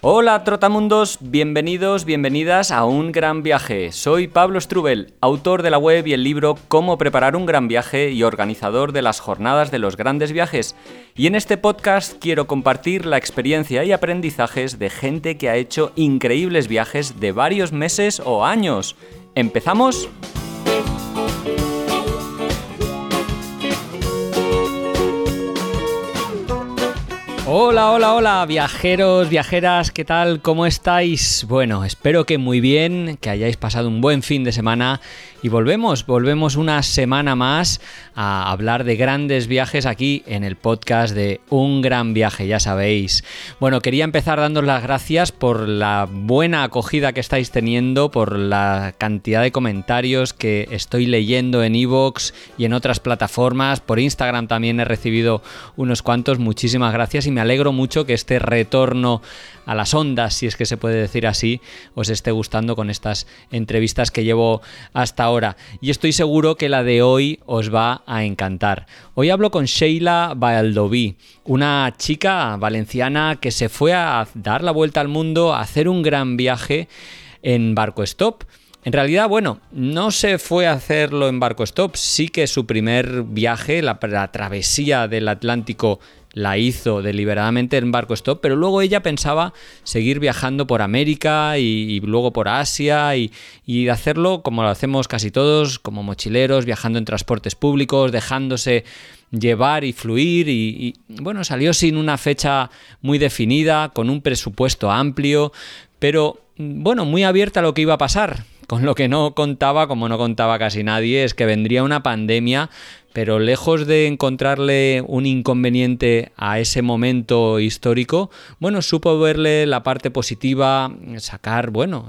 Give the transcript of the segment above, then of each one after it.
Hola trotamundos, bienvenidos, bienvenidas a un gran viaje. Soy Pablo Strubel, autor de la web y el libro Cómo preparar un gran viaje y organizador de las jornadas de los grandes viajes. Y en este podcast quiero compartir la experiencia y aprendizajes de gente que ha hecho increíbles viajes de varios meses o años. ¿Empezamos? Hola, hola, hola, viajeros, viajeras, ¿qué tal? ¿Cómo estáis? Bueno, espero que muy bien, que hayáis pasado un buen fin de semana y volvemos una semana más a hablar de grandes viajes aquí en el podcast de Un Gran Viaje, ya sabéis. Bueno, quería empezar dándos las gracias por la buena acogida que estáis teniendo, por la cantidad de comentarios que estoy leyendo en iVoox y en otras plataformas. Por Instagram también he recibido unos cuantos, muchísimas gracias y me alegro mucho que este retorno a las ondas, si es que se puede decir así, os esté gustando con estas entrevistas que llevo hasta ahora. Y estoy seguro que la de hoy os va a encantar. Hoy hablo con Sheila Baldoví, una chica valenciana que se fue a dar la vuelta al mundo, a hacer un gran viaje en barco stop. En realidad, bueno, no se fue a hacerlo en barco stop, sí que su primer viaje, la travesía del Atlántico, la hizo deliberadamente en barco stop, pero luego ella pensaba seguir viajando por América y luego por Asia y hacerlo como lo hacemos casi todos, como mochileros, viajando en transportes públicos, dejándose llevar y fluir y bueno, salió sin una fecha muy definida, con un presupuesto amplio, pero bueno, muy abierta a lo que iba a pasar. Con lo que no contaba, como no contaba casi nadie, es que vendría una pandemia, pero lejos de encontrarle un inconveniente a ese momento histórico, bueno, supo verle la parte positiva, sacar, bueno,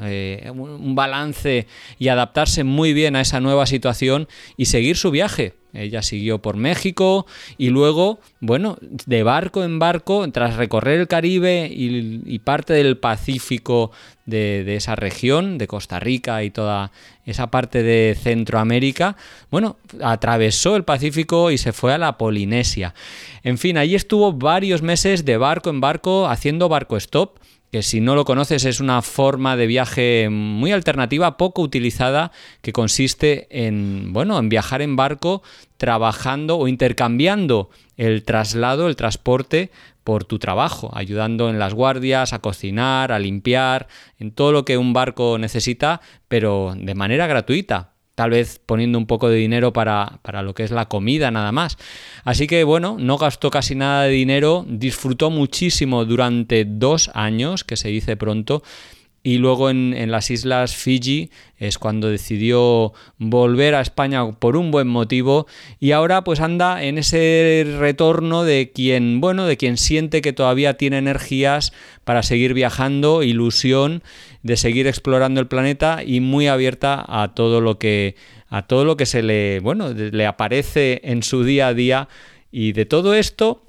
un balance y adaptarse muy bien a esa nueva situación y seguir su viaje. Ella siguió por México y luego, bueno, de barco en barco, tras recorrer el Caribe y parte del Pacífico de esa región, de Costa Rica y toda esa parte de Centroamérica, bueno, atravesó el Pacífico y se fue a la Polinesia. En fin, allí estuvo varios meses de barco en barco haciendo barco stop, que si no lo conoces es una forma de viaje muy alternativa, poco utilizada, que consiste en, bueno, en viajar en barco trabajando o intercambiando el traslado, el transporte por tu trabajo, ayudando en las guardias, a cocinar, a limpiar, en todo lo que un barco necesita, pero de manera gratuita. Tal vez poniendo un poco de dinero para lo que es la comida nada más. Así que bueno, no gastó casi nada de dinero, disfrutó muchísimo durante 2 años, que se dice pronto, y luego en las islas Fiji es cuando decidió volver a España por un buen motivo y ahora pues anda en ese retorno de quien siente que todavía tiene energías para seguir viajando, ilusión de seguir explorando el planeta y muy abierta a todo lo que se le, bueno, le aparece en su día a día. Y de todo esto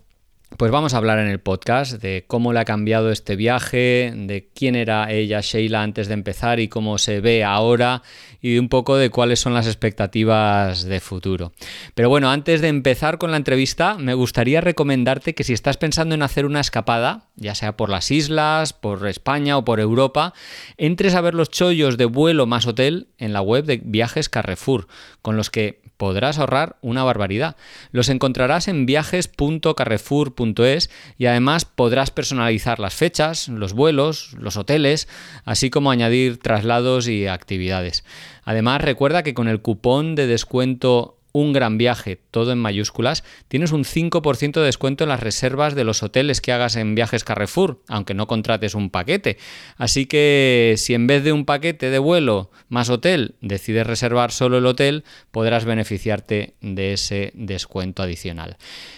pues vamos a hablar en el podcast, de cómo le ha cambiado este viaje, de quién era ella, Sheila, antes de empezar y cómo se ve ahora y un poco de cuáles son las expectativas de futuro. Pero bueno, antes de empezar con la entrevista, me gustaría recomendarte que si estás pensando en hacer una escapada, ya sea por las islas, por España o por Europa, entres a ver los chollos de vuelo más hotel en la web de Viajes Carrefour, con los que podrás ahorrar una barbaridad. Los encontrarás en viajes.carrefour.es y además podrás personalizar las fechas, los vuelos, los hoteles, así como añadir traslados y actividades. Además, recuerda que con el cupón de descuento Un Gran Viaje, todo en mayúsculas, tienes un 5% de descuento en las reservas de los hoteles que hagas en Viajes Carrefour, aunque no contrates un paquete. Así que si en vez de un paquete de vuelo más hotel decides reservar solo el hotel, podrás beneficiarte de ese descuento adicional.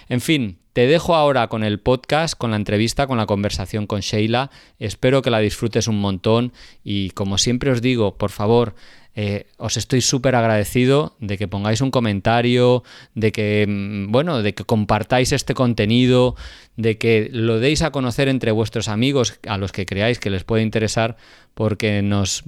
En fin, te dejo ahora con el podcast, con la entrevista, con la conversación con Sheila. Espero que la disfrutes un montón y como siempre os digo, por favor, os estoy súper agradecido de que pongáis un comentario, de que compartáis este contenido, de que lo deis a conocer entre vuestros amigos a los que creáis que les puede interesar, porque nos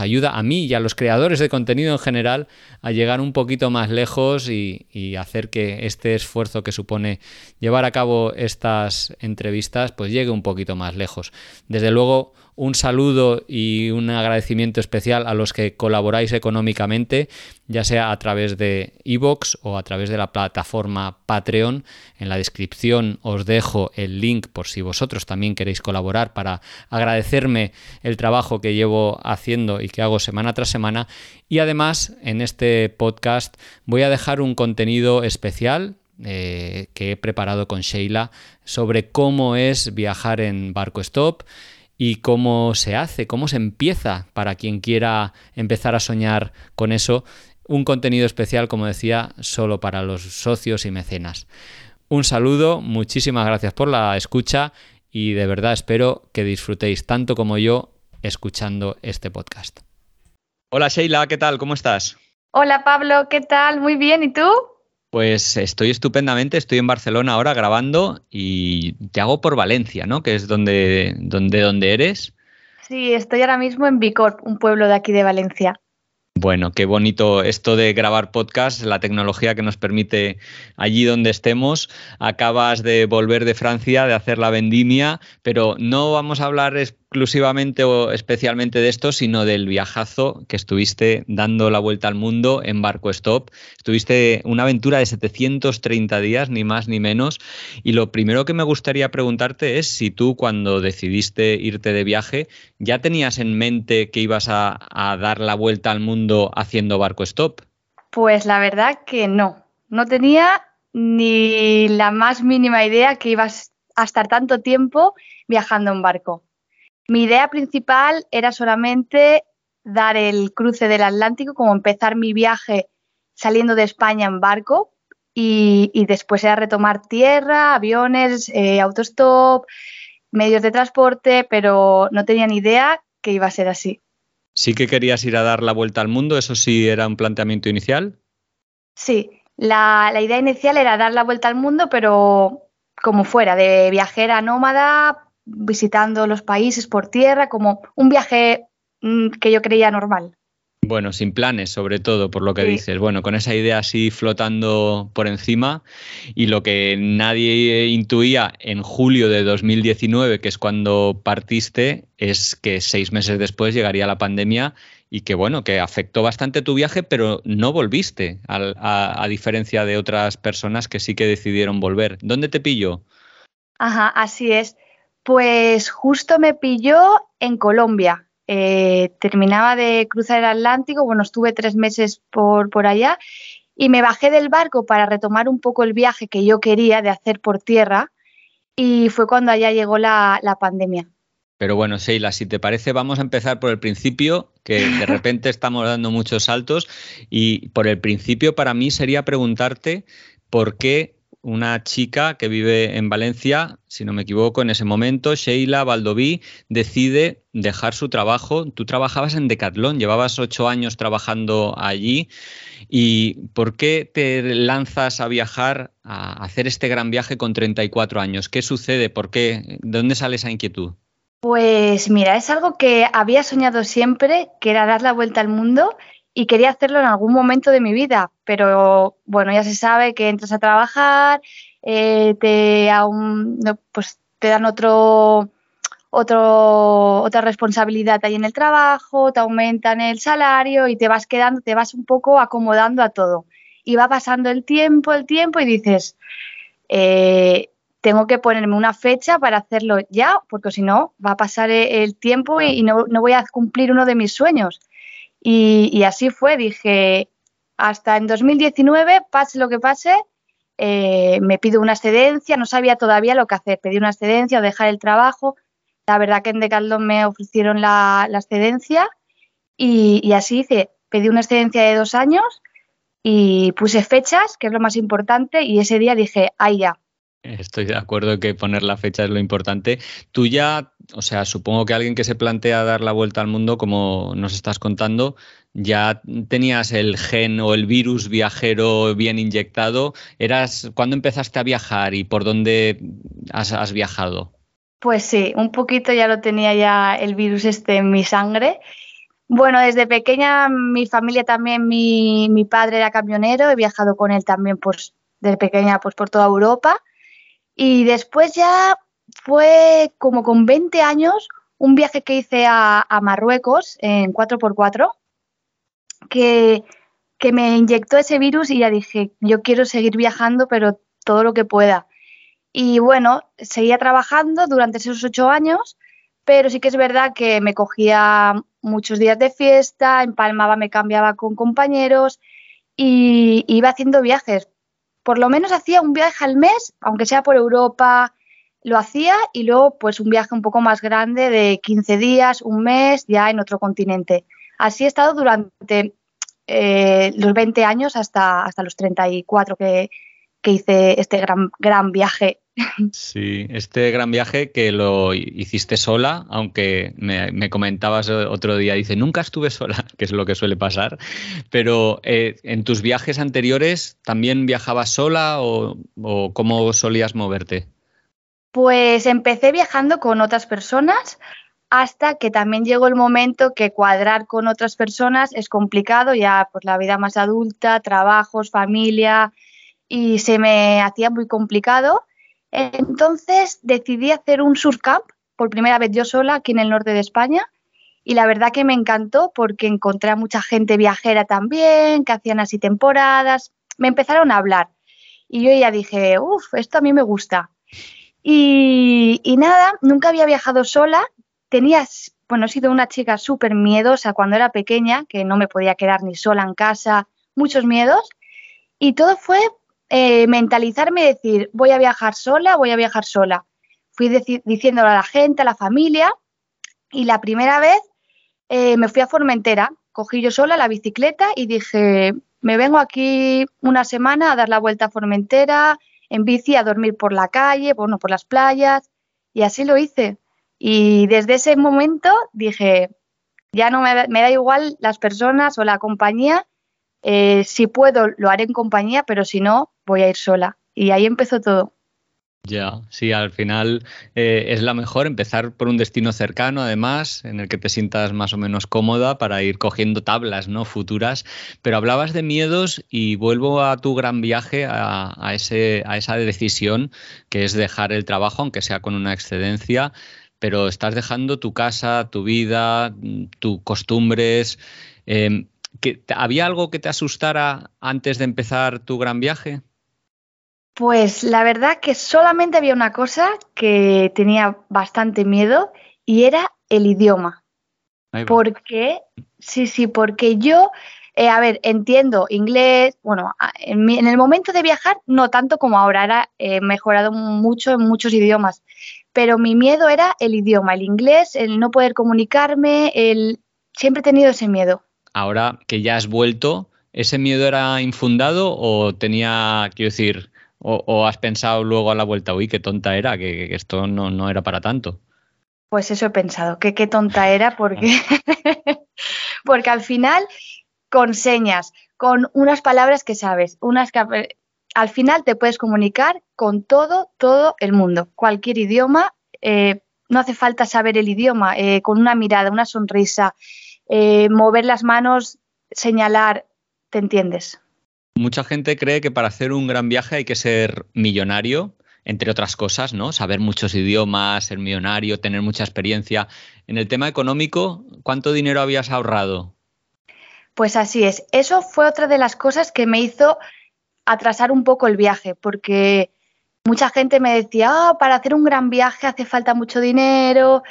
ayuda a mí y a los creadores de contenido en general a llegar un poquito más lejos y hacer que este esfuerzo que supone llevar a cabo estas entrevistas pues llegue un poquito más lejos. Desde luego, un saludo y un agradecimiento especial a los que colaboráis económicamente, ya sea a través de iVoox o a través de la plataforma Patreon. En la descripción os dejo el link por si vosotros también queréis colaborar para agradecerme el trabajo que llevo haciendo y que hago semana tras semana. Y además, en este podcast voy a dejar un contenido especial que he preparado con Sheila sobre cómo es viajar en barco stop, y cómo se hace, cómo se empieza, para quien quiera empezar a soñar con eso. Un contenido especial, como decía, solo para los socios y mecenas. Un saludo, muchísimas gracias por la escucha y de verdad espero que disfrutéis tanto como yo escuchando este podcast. Hola Sheila, ¿qué tal? ¿Cómo estás? Hola Pablo, ¿qué tal? Muy bien, ¿y tú? Pues estoy estupendamente, estoy en Barcelona ahora grabando y te hago por Valencia, ¿no? Que es donde eres. Sí, estoy ahora mismo en Vicorp, un pueblo de aquí de Valencia. Bueno, qué bonito esto de grabar podcast, la tecnología que nos permite allí donde estemos. Acabas de volver de Francia, de hacer la vendimia, pero no vamos a hablar exclusivamente o especialmente de esto, sino del viajazo que estuviste dando la vuelta al mundo en barco stop. Estuviste una aventura de 730 días, ni más ni menos. Y lo primero que me gustaría preguntarte es si tú, cuando decidiste irte de viaje, ya tenías en mente que ibas a dar la vuelta al mundo haciendo barco stop. Pues la verdad que no tenía ni la más mínima idea que ibas a estar tanto tiempo viajando en barco. Mi idea principal era solamente dar el cruce del Atlántico, como empezar mi viaje saliendo de España en barco, y después era retomar tierra, aviones, autostop, medios de transporte, pero no tenía ni idea que iba a ser así. ¿Sí que querías ir a dar la vuelta al mundo? ¿Eso sí era un planteamiento inicial? Sí, la idea inicial era dar la vuelta al mundo, pero como fuera, de viajera nómada, visitando los países por tierra, como un viaje que yo creía normal. Bueno, sin planes, sobre todo, por lo que dices. Bueno, con esa idea así flotando por encima, y lo que nadie intuía en julio de 2019, que es cuando partiste, es que 6 meses después llegaría la pandemia y que, bueno, que afectó bastante tu viaje, pero no volviste, a diferencia de otras personas que sí que decidieron volver. ¿Dónde te pilló? Ajá, así es. Pues justo me pilló en Colombia. Terminaba de cruzar el Atlántico, estuve 3 meses por allá y me bajé del barco para retomar un poco el viaje que yo quería de hacer por tierra, y fue cuando allá llegó la pandemia. Pero bueno, Sheila, si te parece, vamos a empezar por el principio, que de repente estamos dando muchos saltos, y por el principio para mí sería preguntarte por qué una chica que vive en Valencia, si no me equivoco, en ese momento, Sheila Baldoví, decide dejar su trabajo. Tú trabajabas en Decathlon, llevabas 8 años trabajando allí. ¿Y por qué te lanzas a viajar, a hacer este gran viaje con 34 años? ¿Qué sucede? ¿Por qué? ¿De dónde sale esa inquietud? Pues mira, es algo que había soñado siempre, que era dar la vuelta al mundo, y quería hacerlo en algún momento de mi vida, pero bueno, ya se sabe que entras a trabajar, te dan otra responsabilidad ahí en el trabajo, te aumentan el salario y te vas un poco acomodando a todo. Y va pasando el tiempo y dices, tengo que ponerme una fecha para hacerlo ya, porque si no va a pasar el tiempo y no voy a cumplir uno de mis sueños. Y así fue, dije, hasta en 2019, pase lo que pase, me pido una excedencia. No sabía todavía lo que hacer, pedí una excedencia o dejar el trabajo. La verdad que en Decathlon me ofrecieron la excedencia y así hice, pedí una excedencia de 2 años y puse fechas, que es lo más importante, y ese día dije, ahí ya. Estoy de acuerdo que poner la fecha es lo importante. Tú ya, o sea, supongo que alguien que se plantea dar la vuelta al mundo, como nos estás contando, ya tenías el gen o el virus viajero bien inyectado. ¿Cuándo empezaste a viajar y por dónde has viajado? Pues sí, un poquito ya lo tenía ya el virus este en mi sangre. Bueno, desde pequeña mi familia también, mi padre era camionero, he viajado con él también pues desde pequeña pues por toda Europa. Y después ya fue como con 20 años un viaje que hice a Marruecos en 4x4 que me inyectó ese virus y ya dije, yo quiero seguir viajando pero todo lo que pueda. Y bueno, seguía trabajando durante esos 8 años, pero sí que es verdad que me cogía muchos días de fiesta, empalmaba, me cambiaba con compañeros y iba haciendo viajes. Por lo menos hacía un viaje al mes, aunque sea por Europa, lo hacía, y luego pues un viaje un poco más grande de 15 días, un mes, ya en otro continente. Así he estado durante los 20 años hasta los 34 que hice este gran viaje. Sí, este gran viaje que lo hiciste sola, aunque me comentabas otro día, dice, nunca estuve sola, que es lo que suele pasar, pero ¿en tus viajes anteriores también viajabas sola o cómo solías moverte? Pues empecé viajando con otras personas hasta que también llegó el momento que cuadrar con otras personas es complicado, ya pues la vida más adulta, trabajos, familia, y se me hacía muy complicado. Entonces decidí hacer un surfcamp por primera vez yo sola aquí en el norte de España y la verdad que me encantó porque encontré a mucha gente viajera también, que hacían así temporadas, me empezaron a hablar y yo ya dije, uff, esto a mí me gusta. Y nada, nunca había viajado sola, he sido una chica súper miedosa cuando era pequeña, que no me podía quedar ni sola en casa, muchos miedos y todo fue... mentalizarme y decir, voy a viajar sola. Fui diciéndolo a la gente, a la familia, y la primera vez me fui a Formentera, cogí yo sola la bicicleta y dije, me vengo aquí una semana a dar la vuelta a Formentera, en bici, a dormir por la calle, por las playas, y así lo hice. Y desde ese momento dije, ya no me da igual las personas o la compañía, si puedo lo haré en compañía, pero si no voy a ir sola. Y ahí empezó todo. Ya, sí, al final es la mejor empezar por un destino cercano, además, en el que te sientas más o menos cómoda para ir cogiendo tablas, ¿no?, futuras. Pero hablabas de miedos y vuelvo a tu gran viaje, a esa decisión que es dejar el trabajo, aunque sea con una excedencia, pero estás dejando tu casa, tu vida, tus costumbres... ¿Había algo que te asustara antes de empezar tu gran viaje? Pues la verdad que solamente había una cosa que tenía bastante miedo y era el idioma. Porque yo, entiendo inglés, en el momento de viajar no tanto como ahora, he mejorado mucho en muchos idiomas, pero mi miedo era el idioma, el inglés, el no poder comunicarme, siempre he tenido ese miedo. Ahora que ya has vuelto, ¿ese miedo era infundado o tenía, o has pensado luego a la vuelta, uy, qué tonta era, que esto no era para tanto? Pues eso he pensado, que qué tonta era, porque al final con señas, con unas palabras que sabes, al final te puedes comunicar con todo el mundo, cualquier idioma, no hace falta saber el idioma, con una mirada, una sonrisa... mover las manos, señalar, ¿te entiendes? Mucha gente cree que para hacer un gran viaje hay que ser millonario, entre otras cosas, ¿no? Saber muchos idiomas, ser millonario, tener mucha experiencia. En el tema económico, ¿cuánto dinero habías ahorrado? Pues así es. Eso fue otra de las cosas que me hizo atrasar un poco el viaje, porque mucha gente me decía, para hacer un gran viaje hace falta mucho dinero...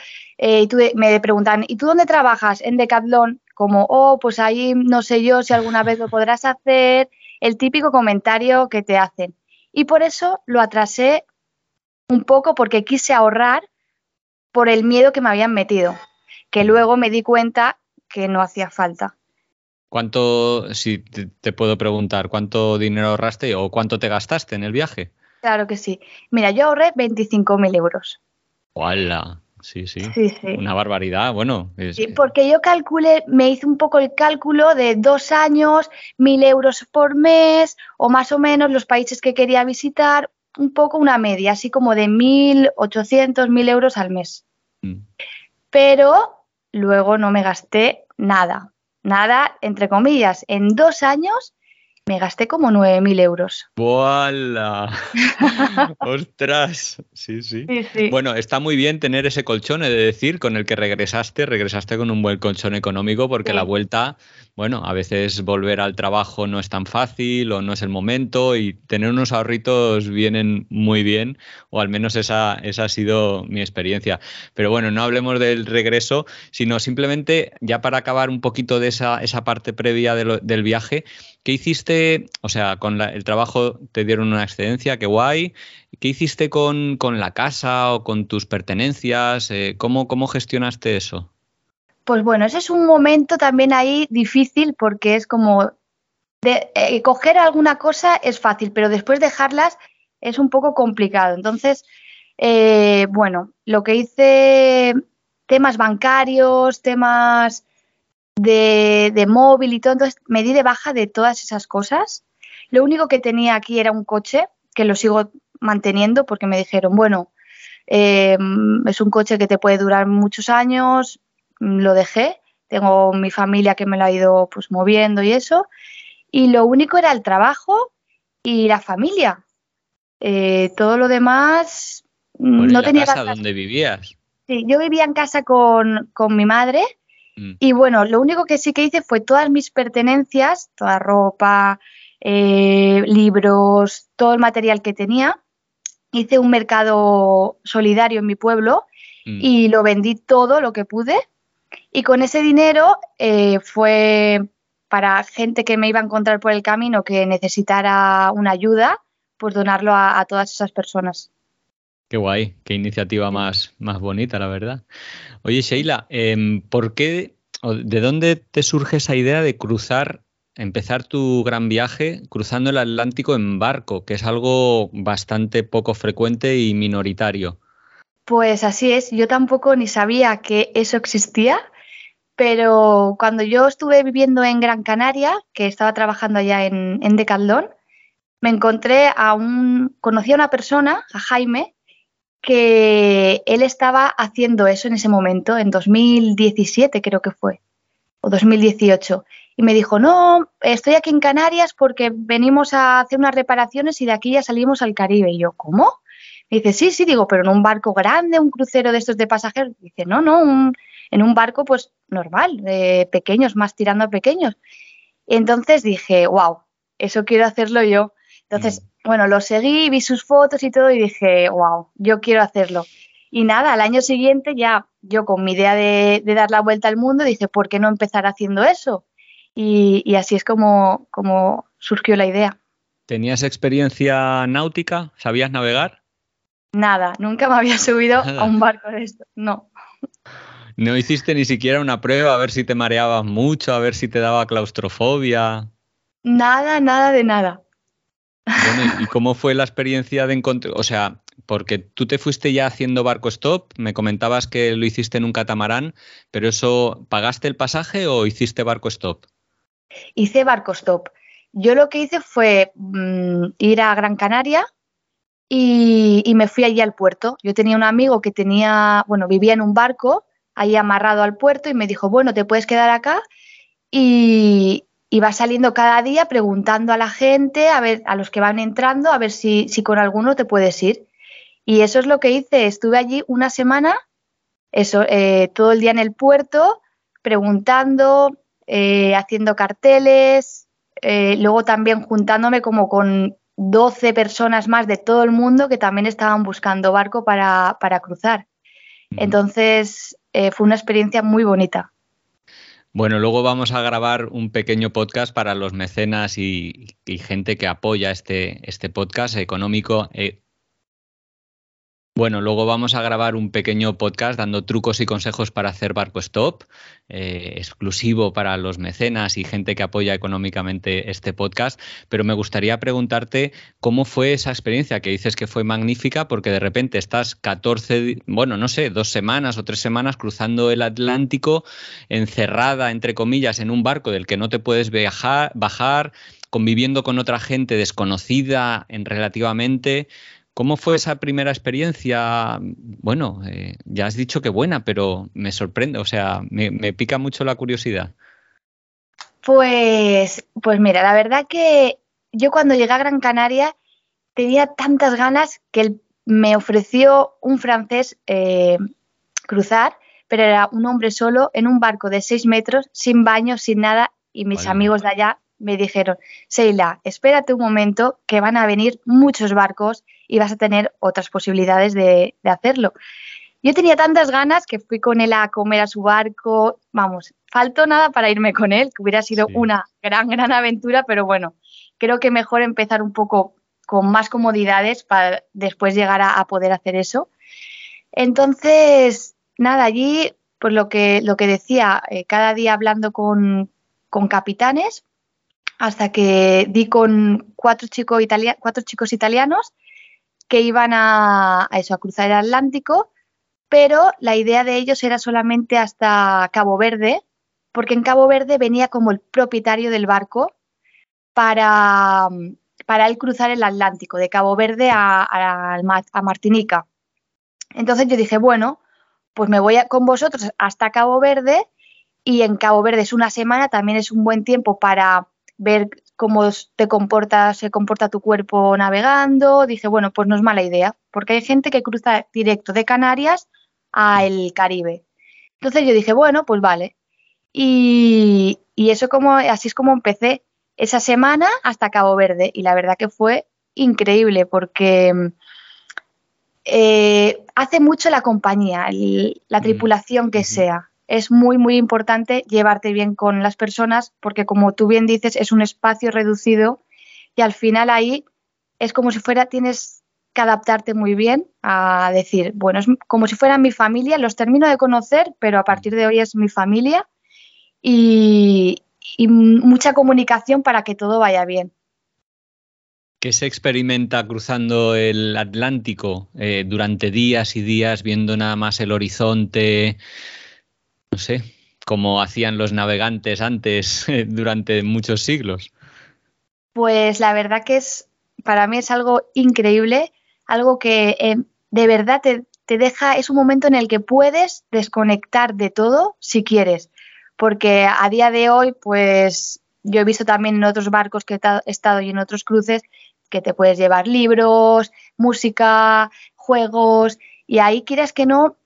me preguntan, ¿y tú dónde trabajas? En Decathlon, como, pues ahí no sé yo si alguna vez lo podrás hacer, el típico comentario que te hacen. Y por eso lo atrasé un poco porque quise ahorrar por el miedo que me habían metido, que luego me di cuenta que no hacía falta. ¿Cuánto, si te puedo preguntar, cuánto dinero ahorraste o cuánto te gastaste en el viaje? Claro que sí. Mira, yo ahorré 25.000 euros. ¡Hala! Sí, una barbaridad, Sí, porque yo me hice un poco el cálculo de 2 años, 1.000 euros por mes, o más o menos los países que quería visitar, un poco una media, así como de 1.800, 1.000 euros al mes. Mm. Pero luego no me gasté nada, nada, entre comillas. En 2 años me gasté como 9.000 euros. ¡Buala! ¡Ostras! Sí, sí, sí, sí. Bueno, está muy bien tener ese colchón, he de decir, con el que regresaste con un buen colchón económico, porque sí, la vuelta, bueno, a veces volver al trabajo no es tan fácil o no es el momento, y tener unos ahorritos vienen muy bien, o al menos esa ha sido mi experiencia. Pero bueno, no hablemos del regreso, sino simplemente, ya para acabar un poquito de esa parte previa del viaje, ¿qué hiciste? O sea, con el trabajo te dieron una excedencia, qué guay. ¿Qué hiciste con la casa o con tus pertenencias? ¿Cómo gestionaste eso? Pues bueno, ese es un momento también ahí difícil, porque es como coger alguna cosa es fácil, pero después dejarlas es un poco complicado. Entonces, bueno, lo que hice, temas bancarios, temas de móvil y todo, entonces me di de baja de todas esas cosas. Lo único que tenía aquí era un coche, que lo sigo manteniendo porque me dijeron, bueno, es un coche que te puede durar muchos años, lo dejé, tengo mi familia que me lo ha ido pues moviendo y eso, y lo único era el trabajo y la familia, todo lo demás. Bueno, no tenía casa donde vivías. Sí, yo vivía en casa con mi madre, y bueno, lo único que sí que hice fue todas mis pertenencias, toda ropa, libros, todo el material que tenía, hice un mercado solidario en mi pueblo, y lo vendí todo lo que pude. Y con ese dinero fue para gente que me iba a encontrar por el camino que necesitara una ayuda, pues donarlo a todas esas personas. Qué guay, qué iniciativa más bonita, la verdad. Oye, Sheila, ¿por qué, de dónde te surge esa idea de empezar tu gran viaje cruzando el Atlántico en barco, que es algo bastante poco frecuente y minoritario? Pues así es, yo tampoco ni sabía que eso existía, pero cuando yo estuve viviendo en Gran Canaria, que estaba trabajando allá en Decathlon, me conocí a una persona, a Jaime, que él estaba haciendo eso en ese momento, en 2017 creo que fue, o 2018, y me dijo, no, estoy aquí en Canarias porque venimos a hacer unas reparaciones y de aquí ya salimos al Caribe. Y yo, ¿cómo? Me dice, sí, sí, digo, pero en un barco grande, un crucero de estos de pasajeros. Dice, no, no, en un barco pues normal, pequeños, más tirando a pequeños. Entonces dije, wow, eso quiero hacerlo yo. Entonces, bueno, lo seguí, vi sus fotos y todo y dije, wow, yo quiero hacerlo. Y nada, al año siguiente ya yo con mi idea de dar la vuelta al mundo dije, ¿por qué no empezar haciendo eso? Y así es como surgió la idea. ¿Tenías experiencia náutica? ¿Sabías navegar? Nada, nunca me había subido a un barco de esto, no. ¿No hiciste ni siquiera una prueba a ver si te mareabas mucho, a ver si te daba claustrofobia? Nada, nada de nada. Bueno, ¿y cómo fue la experiencia de encontrar? O sea, porque tú te fuiste ya haciendo barco stop, me comentabas que lo hiciste en un catamarán, pero eso, ¿pagaste el pasaje o hiciste barco stop? Hice barco stop. Yo lo que hice fue ir a Gran Canaria, y me fui allí al puerto. Yo tenía un amigo que vivía en un barco, ahí amarrado al puerto, y me dijo, bueno, te puedes quedar acá. Y vas saliendo cada día preguntando a la gente, a ver, a los que van entrando, a ver si con alguno te puedes ir. Y eso es lo que hice. Estuve allí una semana, eso, todo el día en el puerto, preguntando, haciendo carteles, luego también juntándome como con 12 personas más de todo el mundo que también estaban buscando barco para cruzar. Entonces, fue una experiencia muy bonita. Bueno, luego vamos a grabar un pequeño podcast para los mecenas y gente que apoya este podcast económico. Bueno, luego vamos a grabar un pequeño podcast dando trucos y consejos para hacer barco stop, exclusivo para los mecenas y gente que apoya económicamente este podcast, pero me gustaría preguntarte cómo fue esa experiencia, que dices que fue magnífica, porque de repente estás 2 semanas o 3 semanas cruzando el Atlántico, encerrada, entre comillas, en un barco del que no te puedes bajar, conviviendo con otra gente desconocida relativamente. ¿Cómo fue esa primera experiencia? Bueno, ya has dicho que buena, pero me sorprende, o sea, me pica mucho la curiosidad. Pues mira, la verdad que yo cuando llegué a Gran Canaria tenía tantas ganas que me ofreció un francés cruzar, pero era un hombre solo en un barco de 6 metros, sin baño, sin nada, y mis amigos de allá me dijeron, Sheila, espérate un momento que van a venir muchos barcos y vas a tener otras posibilidades de hacerlo. Yo tenía tantas ganas que fui con él a comer a su barco, vamos, faltó nada para irme con él, que hubiera sido una gran aventura, pero bueno, creo que mejor empezar un poco con más comodidades para después llegar a poder hacer eso. Entonces, nada, allí, pues lo que decía, cada día hablando con capitanes, hasta que di con cuatro chicos italianos que iban a cruzar el Atlántico, pero la idea de ellos era solamente hasta Cabo Verde, porque en Cabo Verde venía como el propietario del barco para él cruzar el Atlántico, de Cabo Verde a Martinica. Entonces yo dije, bueno, pues me voy con vosotros hasta Cabo Verde, y en Cabo Verde es una semana, también es un buen tiempo para ver cómo se comporta tu cuerpo navegando. Dije, bueno, pues no es mala idea, porque hay gente que cruza directo de Canarias al Caribe. Entonces yo dije, bueno, pues vale. Y eso así es como empecé esa semana hasta Cabo Verde. Y la verdad que fue increíble, porque hace mucho la compañía, la tripulación que sea. Es muy, muy importante llevarte bien con las personas, porque como tú bien dices, es un espacio reducido y al final ahí es como si fuera, tienes que adaptarte muy bien a decir, bueno, es como si fueran mi familia, los termino de conocer, pero a partir de hoy es mi familia, y mucha comunicación para que todo vaya bien. ¿Qué se experimenta cruzando el Atlántico durante días y días, viendo nada más el horizonte? No sé, como hacían los navegantes antes durante muchos siglos. Pues la verdad que para mí es algo increíble, algo que de verdad te deja, es un momento en el que puedes desconectar de todo si quieres, porque a día de hoy, pues yo he visto también en otros barcos que he estado y en otros cruces que te puedes llevar libros, música, juegos, y ahí quieras que no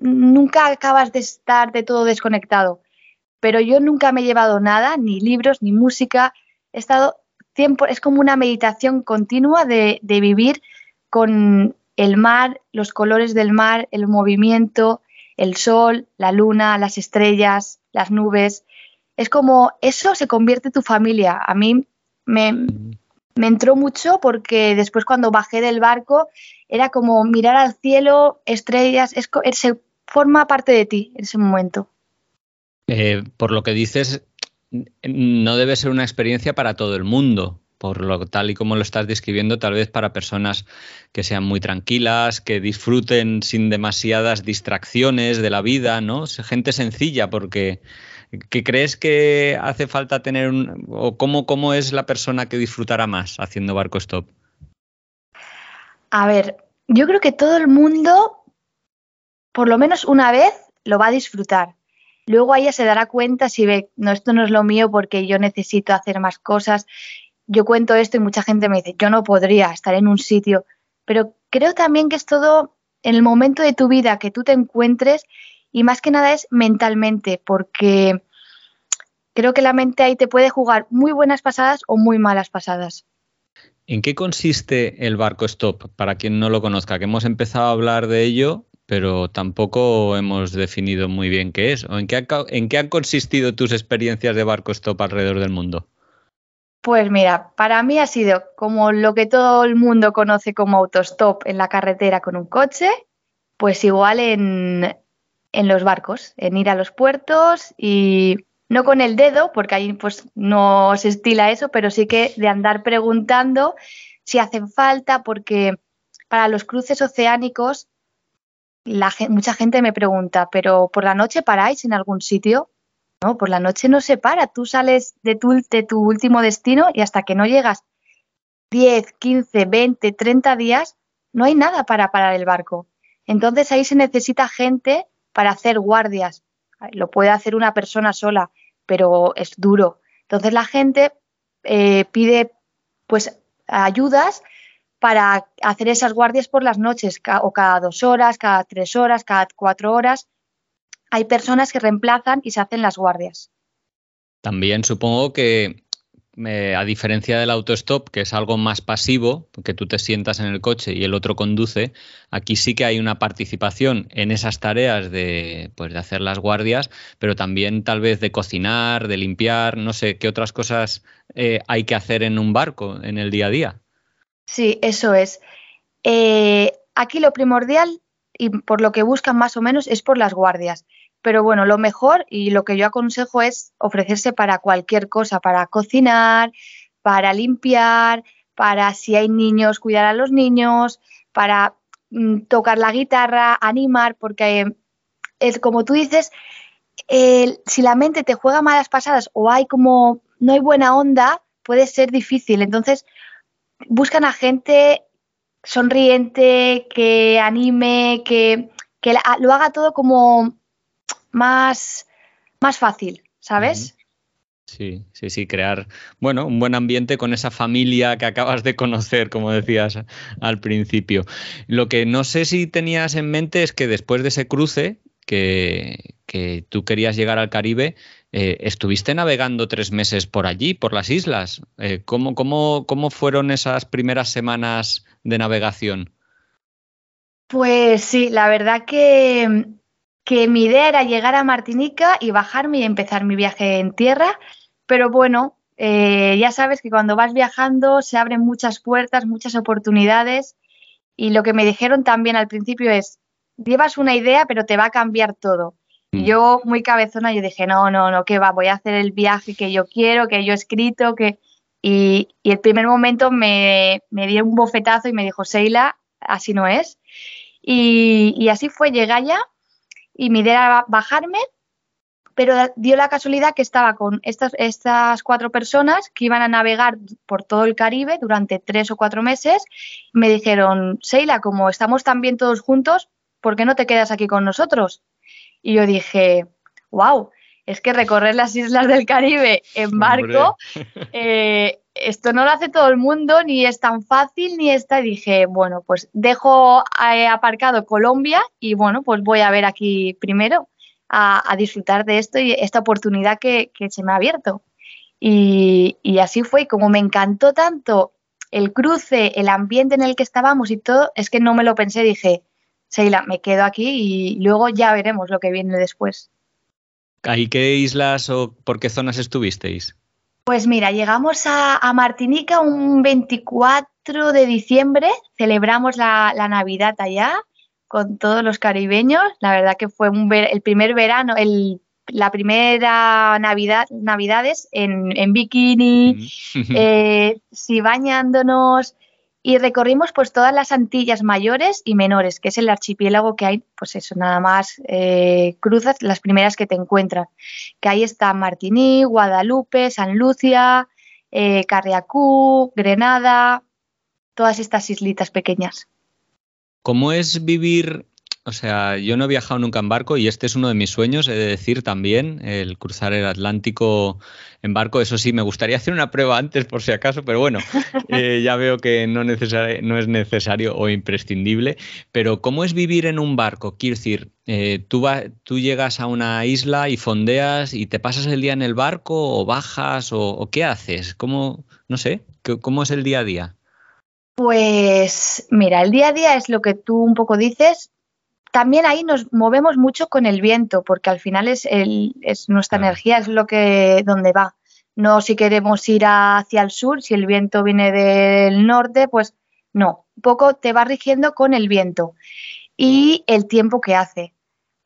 nunca acabas de estar de todo desconectado, pero yo nunca me he llevado nada, ni libros, ni música, he estado tiempo, es como una meditación continua de vivir con el mar, los colores del mar, el movimiento, el sol, la luna, las estrellas, las nubes, es como eso se convierte en tu familia. A mí me entró mucho, porque después cuando bajé del barco era como mirar al cielo, estrellas, se forma parte de ti en ese momento. Por lo que dices, no debe ser una experiencia para todo el mundo, tal y como lo estás describiendo, tal vez para personas que sean muy tranquilas, que disfruten sin demasiadas distracciones de la vida, ¿no? Gente sencilla, porque ¿qué crees que hace falta tener o cómo es la persona que disfrutará más haciendo barco stop? A ver, yo creo que todo el mundo, por lo menos una vez, lo va a disfrutar. Luego ella se dará cuenta si ve, no, esto no es lo mío porque yo necesito hacer más cosas. Yo cuento esto y mucha gente me dice, yo no podría estar en un sitio. Pero creo también que es todo en el momento de tu vida que tú te encuentres, y más que nada es mentalmente, porque creo que la mente ahí te puede jugar muy buenas pasadas o muy malas pasadas. ¿En qué consiste el barco stop? Para quien no lo conozca, que hemos empezado a hablar de ello, pero tampoco hemos definido muy bien qué es. ¿O en qué han consistido tus experiencias de barco stop alrededor del mundo? Pues mira, para mí ha sido como lo que todo el mundo conoce como autostop en la carretera con un coche, pues igual en los barcos, en ir a los puertos y no con el dedo, porque ahí pues no se estila eso, pero sí que de andar preguntando si hacen falta, porque para los cruces oceánicos mucha gente me pregunta, ¿pero por la noche paráis en algún sitio? No, por la noche no se para, tú sales de tu último destino y hasta que no llegas 10, 15, 20, 30 días, no hay nada para parar el barco. Entonces ahí se necesita gente para hacer guardias. Lo puede hacer una persona sola, pero es duro. Entonces la gente pide pues ayudas para hacer esas guardias por las noches, o cada 2 horas, cada 3 horas, cada 4 horas. Hay personas que reemplazan y se hacen las guardias. También supongo que, a diferencia del autostop, que es algo más pasivo, que tú te sientas en el coche y el otro conduce, aquí sí que hay una participación en esas tareas de, pues, de hacer las guardias, pero también tal vez de cocinar, de limpiar, no sé, ¿qué otras cosas hay que hacer en un barco en el día a día? Sí, eso es. Aquí lo primordial y por lo que buscan más o menos es por las guardias. Pero bueno, lo mejor y lo que yo aconsejo es ofrecerse para cualquier cosa, para cocinar, para limpiar, para si hay niños, cuidar a los niños, para tocar la guitarra, animar, porque como tú dices, si la mente te juega malas pasadas o hay como no hay buena onda, puede ser difícil. Entonces buscan a gente sonriente, que anime, que lo haga todo como más fácil, ¿sabes? Sí, sí, sí, crear, bueno, un buen ambiente con esa familia que acabas de conocer, como decías al principio. Lo que no sé si tenías en mente es que después de ese cruce que tú querías llegar al Caribe, estuviste navegando 3 meses por allí, por las islas. ¿Cómo fueron esas primeras semanas de navegación? Pues sí, la verdad que mi idea era llegar a Martinica y bajarme y empezar mi viaje en tierra, pero bueno, ya sabes que cuando vas viajando se abren muchas puertas, muchas oportunidades, y lo que me dijeron también al principio es, llevas una idea pero te va a cambiar todo. Yo, muy cabezona, yo dije, no, ¿qué va? Voy a hacer el viaje que yo quiero, que yo he escrito, que... Y el primer momento me dio un bofetazo y me dijo, Sheila, así no es. Y así fue, llegué allá. Y mi idea era bajarme, pero dio la casualidad que estaba con estas 4 personas que iban a navegar por todo el Caribe durante 3 o 4 meses. Me dijeron, Sheila, como estamos tan bien todos juntos, ¿por qué no te quedas aquí con nosotros? Y yo dije, wow, es que recorrer las islas del Caribe en barco, esto no lo hace todo el mundo, ni es tan fácil, ni está. Dije, bueno, pues dejo aparcado Colombia y bueno, pues voy a ver aquí primero a disfrutar de esto y esta oportunidad que se me ha abierto. Y así fue, y como me encantó tanto el cruce, el ambiente en el que estábamos y todo, es que no me lo pensé, dije, Sheila, me quedo aquí y luego ya veremos lo que viene después. ¿Y qué islas o por qué zonas estuvisteis? Pues mira, llegamos a Martinica un 24 de diciembre, celebramos la Navidad allá con todos los caribeños. La verdad que fue el primer verano, la primera Navidades en bikini, sí, bañándonos, y recorrimos pues todas las Antillas Mayores y Menores, que es el archipiélago que hay, pues eso, nada más cruzas las primeras que te encuentran, que ahí está Martiní, Guadalupe, San Lucia, Carriacú, Grenada, todas estas islitas pequeñas. ¿Cómo es vivir? O sea, yo no he viajado nunca en barco y este es uno de mis sueños, he de decir también, el cruzar el Atlántico en barco. Eso sí, me gustaría hacer una prueba antes por si acaso, pero bueno, ya veo que no es necesario o imprescindible. Pero ¿cómo es vivir en un barco? Quiero decir, tú llegas a una isla y fondeas y te pasas el día en el barco o bajas o ¿qué haces? ¿Cómo, no sé, cómo es el día a día? Pues mira, el día a día es lo que tú un poco dices. También ahí nos movemos mucho con el viento, porque al final es nuestra energía, es lo que donde va. No si queremos ir hacia el sur, si el viento viene del norte, pues no. Un poco te va rigiendo con el viento y el tiempo que hace.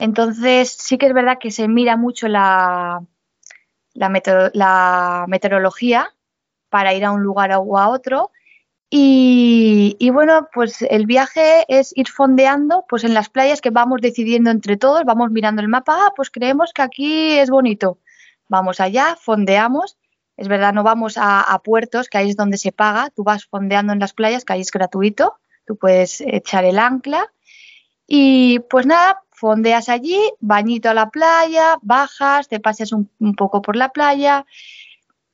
Entonces sí que es verdad que se mira mucho la meteorología para ir a un lugar o a otro. Y bueno, pues el viaje es ir fondeando pues en las playas que vamos decidiendo entre todos, vamos mirando el mapa, pues creemos que aquí es bonito, vamos allá, fondeamos, Es verdad, no vamos a puertos, que ahí es donde se paga. Tú vas fondeando en las playas, que ahí es gratuito. Tú puedes echar el ancla y pues nada, fondeas allí, bañito a la playa, bajas, te paseas un poco por la playa.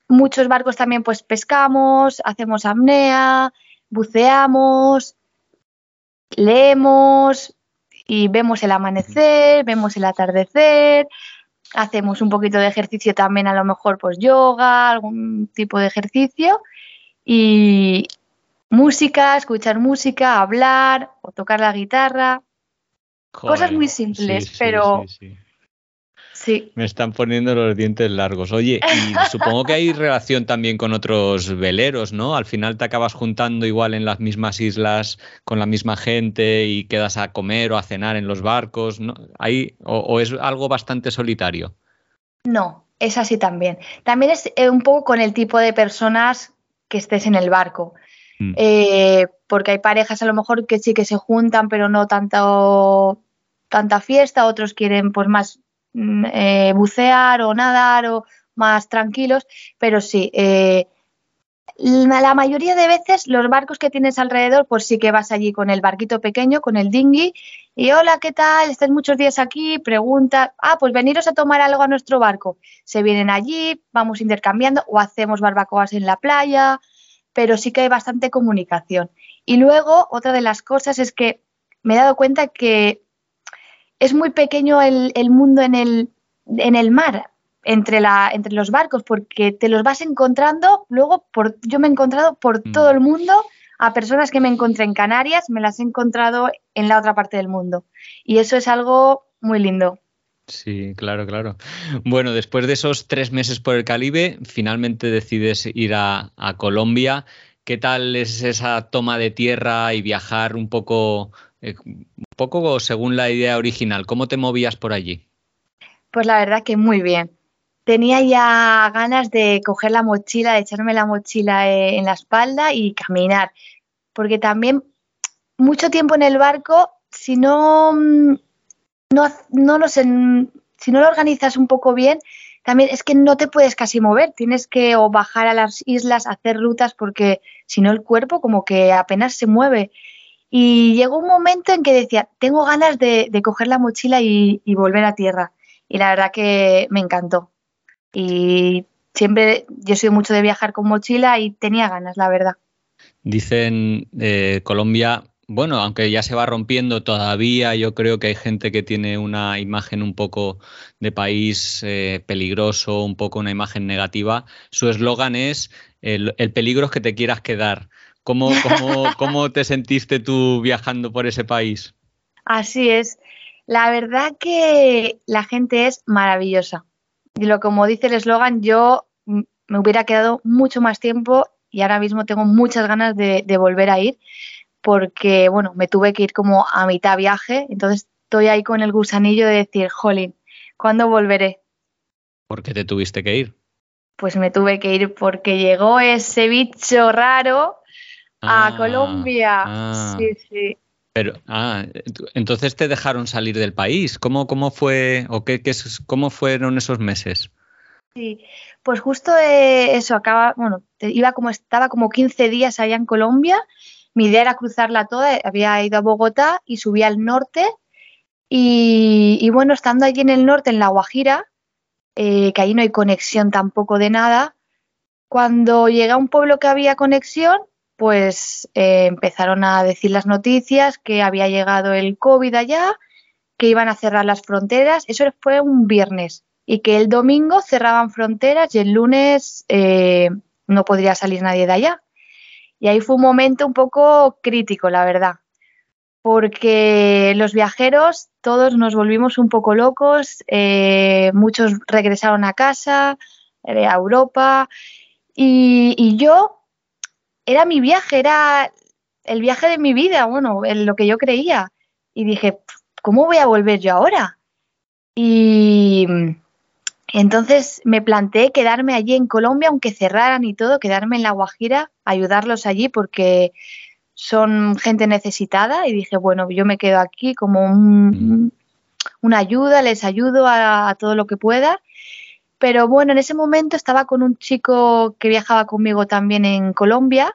Muchos barcos también pues pescamos, hacemos apnea, buceamos, leemos y vemos el amanecer, vemos el atardecer. Hacemos un poquito de ejercicio también, a lo mejor pues yoga, algún tipo de ejercicio y música, escuchar música, hablar o tocar la guitarra. Joder, cosas muy simples, sí, pero... Sí. Me están poniendo los dientes largos. Oye, y supongo que hay relación también con otros veleros, ¿no? Al final te acabas juntando igual en las mismas islas con la misma gente y quedas a comer o a cenar en los barcos, ¿no? ¿Hay, o es algo bastante solitario? No, es así también. También es un poco con el tipo de personas que estés en el barco. Porque hay parejas a lo mejor que sí que se juntan, pero no tanta fiesta. Otros quieren pues más... bucear o nadar o más tranquilos, pero sí, la mayoría de veces los barcos que tienes alrededor, pues sí que vas allí con el barquito pequeño, con el dinghy y hola, ¿qué tal? Estáis muchos días aquí, pregunta, ah, pues veniros a tomar algo a nuestro barco, se vienen allí, vamos intercambiando o hacemos barbacoas en la playa, pero sí que hay bastante comunicación. Y luego, otra de las cosas es que me he dado cuenta que es muy pequeño el mundo en el mar, entre los barcos, porque te los vas encontrando, luego yo me he encontrado por todo el mundo a personas que me encontré en Canarias, me las he encontrado en la otra parte del mundo. Y eso es algo muy lindo. Sí, claro, claro. Bueno, después de esos 3 meses por el Caribe, finalmente decides ir a Colombia. ¿Qué tal es esa toma de tierra y viajar un poco según la idea original? ¿Cómo te movías por allí? Pues la verdad que muy bien. Tenía ya ganas de coger la mochila, de echarme la mochila en la espalda y caminar. Porque también mucho tiempo en el barco, si no lo organizas un poco bien, también es que no te puedes casi mover. Tienes que o bajar a las islas, hacer rutas, porque si no el cuerpo como que apenas se mueve. Y llegó un momento en que decía, tengo ganas de coger la mochila y volver a tierra. Y la verdad que me encantó. Y siempre, yo soy mucho de viajar con mochila y tenía ganas, la verdad. Dicen Colombia, bueno, aunque ya se va rompiendo todavía, yo creo que hay gente que tiene una imagen un poco de país peligroso, un poco una imagen negativa. Su eslogan es, el peligro es que te quieras quedar. ¿Cómo te sentiste tú viajando por ese país? Así es. La verdad que la gente es maravillosa. Y como dice el eslogan, yo me hubiera quedado mucho más tiempo y ahora mismo tengo muchas ganas de volver a ir porque, bueno, me tuve que ir como a mitad viaje. Entonces estoy ahí con el gusanillo de decir, jolín, ¿cuándo volveré? ¿Por qué te tuviste que ir? Pues me tuve que ir porque llegó ese bicho raro... a Colombia, sí, sí. Pero, entonces te dejaron salir del país. ¿Cómo fue o cómo fueron esos meses? Sí, pues justo eso acaba. Bueno, estaba como 15 días allá en Colombia. Mi idea era cruzarla toda. Había ido a Bogotá y subí al norte. Y bueno, estando allí en el norte, en La Guajira, que ahí no hay conexión tampoco de nada. Cuando llegué a un pueblo que había conexión, pues empezaron a decir las noticias que había llegado el COVID allá, que iban a cerrar las fronteras. Eso fue un viernes y que el domingo cerraban fronteras y el lunes no podría salir nadie de allá. Y ahí fue un momento un poco crítico, la verdad, porque los viajeros todos nos volvimos un poco locos, muchos regresaron a casa, a Europa, y yo... Era mi viaje, era el viaje de mi vida, bueno, lo que yo creía. Y dije, ¿cómo voy a volver yo ahora? Y entonces me planteé quedarme allí en Colombia, aunque cerraran y todo, quedarme en La Guajira, ayudarlos allí porque son gente necesitada. Y dije, bueno, yo me quedo aquí como una ayuda, les ayudo a todo lo que pueda. Pero bueno, en ese momento estaba con un chico que viajaba conmigo también en Colombia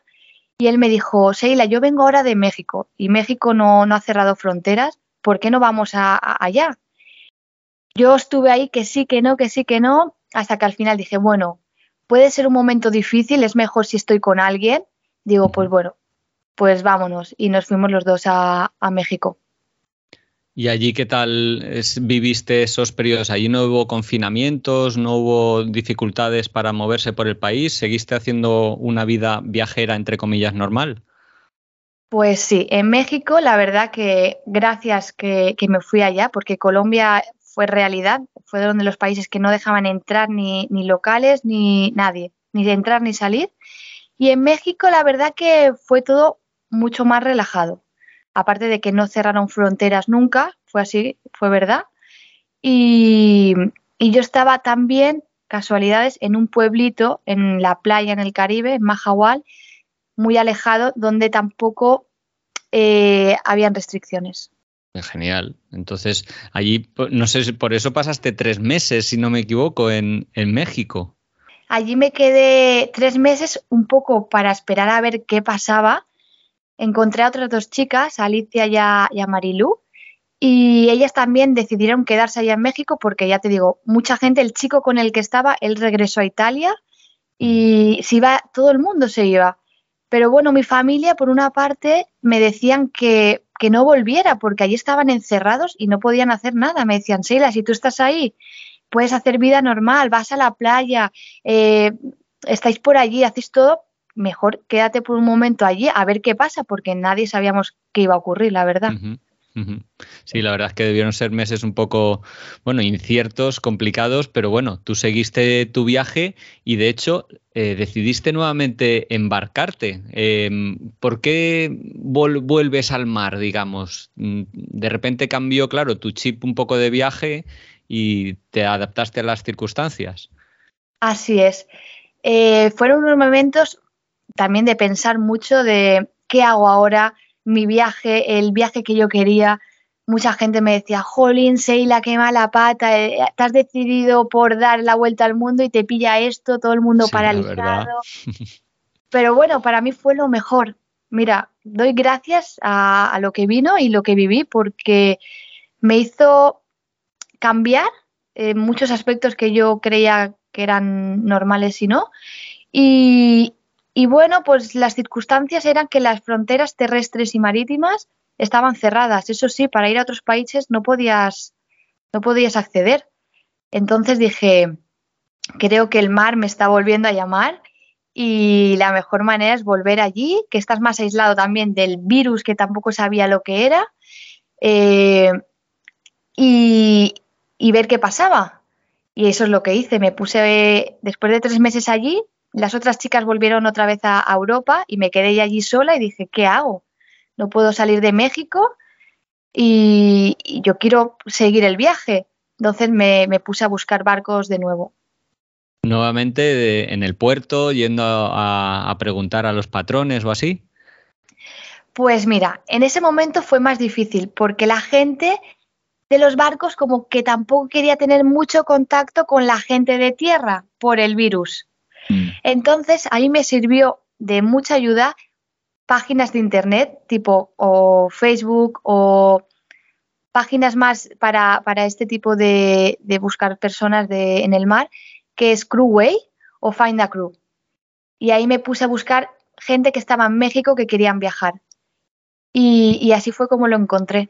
y él me dijo, Sheila, yo vengo ahora de México y México no ha cerrado fronteras, ¿por qué no vamos allá? Yo estuve ahí que sí, que no, que sí, que no, hasta que al final dije, bueno, puede ser un momento difícil, es mejor si estoy con alguien. Digo, pues bueno, pues vámonos. Y nos fuimos los dos a México. ¿Y allí qué tal viviste esos periodos? ¿Allí no hubo confinamientos, no hubo dificultades para moverse por el país? ¿Seguiste haciendo una vida viajera, entre comillas, normal? Pues sí, en México la verdad que gracias que me fui allá, porque Colombia fue realidad, fue donde los países que no dejaban entrar ni locales ni nadie, ni de entrar ni salir. Y en México la verdad que fue todo mucho más relajado. Aparte de que no cerraron fronteras nunca, fue así, fue verdad. Y yo estaba también, casualidades, en un pueblito, en la playa, en el Caribe, en Mahahual, muy alejado, donde tampoco habían restricciones. Genial. Entonces, allí, no sé, por eso pasaste 3 meses, si no me equivoco, en México. Allí me quedé 3 meses un poco para esperar a ver qué pasaba. Encontré a otras 2 chicas, a Alicia y a Marilú, y ellas también decidieron quedarse allá en México porque, ya te digo, mucha gente, el chico con el que estaba, él regresó a Italia y se iba, todo el mundo se iba. Pero bueno, mi familia, por una parte, me decían que no volviera porque allí estaban encerrados y no podían hacer nada. Me decían, Sheila, si tú estás ahí, puedes hacer vida normal, vas a la playa, estáis por allí, hacéis todo. Mejor quédate por un momento allí a ver qué pasa, porque nadie sabíamos qué iba a ocurrir, la verdad. Sí, la verdad es que debieron ser meses un poco, bueno, inciertos, complicados, pero bueno, tú seguiste tu viaje y de hecho decidiste nuevamente embarcarte. ¿Por qué vuelves al mar, digamos? De repente cambió, claro, tu chip un poco de viaje y te adaptaste a las circunstancias. Así es. Fueron unos momentos también de pensar mucho de qué hago ahora, mi viaje, el viaje que yo quería. Mucha gente me decía, jolín, Sheila, qué mala pata, te has decidido por dar la vuelta al mundo y te pilla esto, todo el mundo sí, paralizado. Pero bueno, para mí fue lo mejor. Mira, doy gracias a lo que vino y lo que viví porque me hizo cambiar muchos aspectos que yo creía que eran normales y no. Y bueno, pues las circunstancias eran que las fronteras terrestres y marítimas estaban cerradas. Eso sí, para ir a otros países no podías acceder. Entonces dije, creo que el mar me está volviendo a llamar y la mejor manera es volver allí, que estás más aislado también del virus, que tampoco sabía lo que era, y ver qué pasaba. Y eso es lo que hice. Me puse, después de 3 meses allí, las otras chicas volvieron otra vez a Europa y me quedé allí sola y dije, ¿qué hago? No puedo salir de México y yo quiero seguir el viaje. Entonces me puse a buscar barcos de nuevo. Nuevamente en el puerto, yendo a preguntar a los patrones o así. Pues mira, en ese momento fue más difícil porque la gente de los barcos como que tampoco quería tener mucho contacto con la gente de tierra por el virus. Entonces, ahí me sirvió de mucha ayuda páginas de internet, tipo o Facebook o páginas más para este tipo de buscar personas en el mar, que es Crew Way o Find a Crew. Y ahí me puse a buscar gente que estaba en México que querían viajar. Y así fue como lo encontré.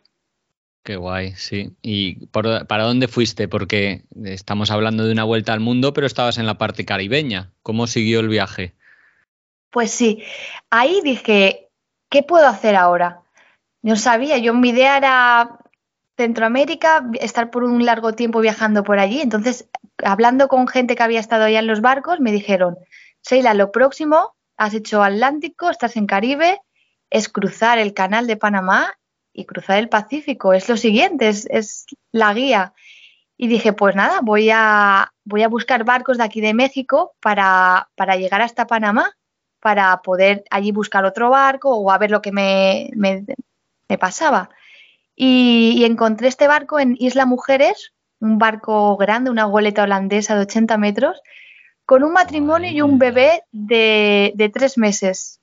Qué guay, sí. ¿Y para dónde fuiste? Porque estamos hablando de una vuelta al mundo, pero estabas en la parte caribeña. ¿Cómo siguió el viaje? Pues sí. Ahí dije, ¿qué puedo hacer ahora? No sabía. Mi idea era Centroamérica, estar por un largo tiempo viajando por allí. Entonces, hablando con gente que había estado allá en los barcos, me dijeron, Sheila, lo próximo, has hecho Atlántico, estás en Caribe, es cruzar el canal de Panamá y cruzar el Pacífico, es lo siguiente, es la guía. Y dije, pues nada, voy a buscar barcos de aquí de México para llegar hasta Panamá, para poder allí buscar otro barco o a ver lo que me pasaba. Y encontré este barco en Isla Mujeres, un barco grande, una goleta holandesa de 80 metros, con un matrimonio y un bebé de 3 meses.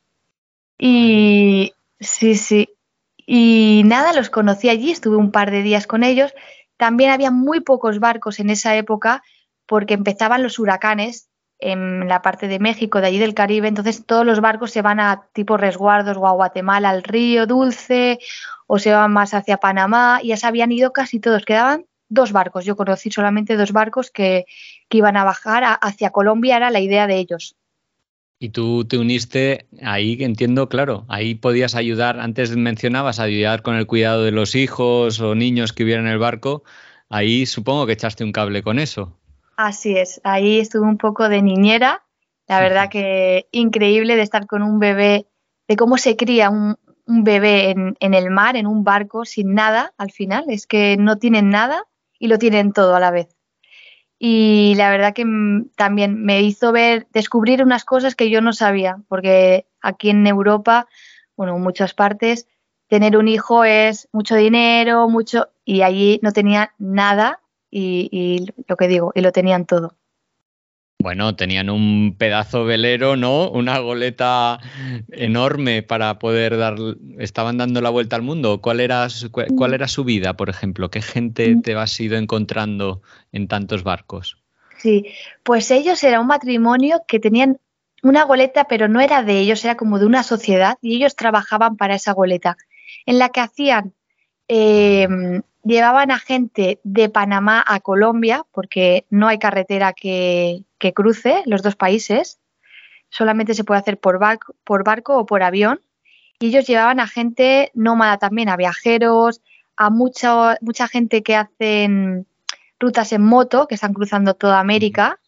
Y sí, sí. Y nada, los conocí allí, estuve un par de días con ellos. También había muy pocos barcos en esa época porque empezaban los huracanes en la parte de México, de allí del Caribe. Entonces todos los barcos se van a tipo resguardos o a Guatemala, al Río Dulce, o se van más hacia Panamá. Y ya se habían ido casi todos, quedaban 2 barcos. Yo conocí solamente 2 barcos que iban a bajar hacia Colombia, era la idea de ellos. Y tú te uniste ahí, entiendo, claro, ahí podías ayudar, antes mencionabas ayudar con el cuidado de los hijos o niños que hubiera en el barco, ahí supongo que echaste un cable con eso. Así es, ahí estuve un poco de niñera, la verdad que increíble de estar con un bebé, de cómo se cría un bebé en el mar, en un barco, sin nada al final, es que no tienen nada y lo tienen todo a la vez. Y la verdad que también me hizo descubrir unas cosas que yo no sabía, porque aquí en Europa, bueno, en muchas partes, tener un hijo es mucho dinero, mucho, y allí no tenía nada y lo que digo, y lo tenían todo. Bueno, tenían un pedazo velero, ¿no? Una goleta enorme para poder dar... Estaban dando la vuelta al mundo. ¿Cuál era su vida, por ejemplo? ¿Qué gente te has ido encontrando en tantos barcos? Sí, pues ellos era un matrimonio que tenían una goleta, pero no era de ellos, era como de una sociedad y ellos trabajaban para esa goleta, en la que hacían... llevaban a gente de Panamá a Colombia, porque no hay carretera que cruce los 2 países, solamente se puede hacer por barco o por avión, y ellos llevaban a gente nómada también, a viajeros, a mucha gente que hacen rutas en moto, que están cruzando toda América,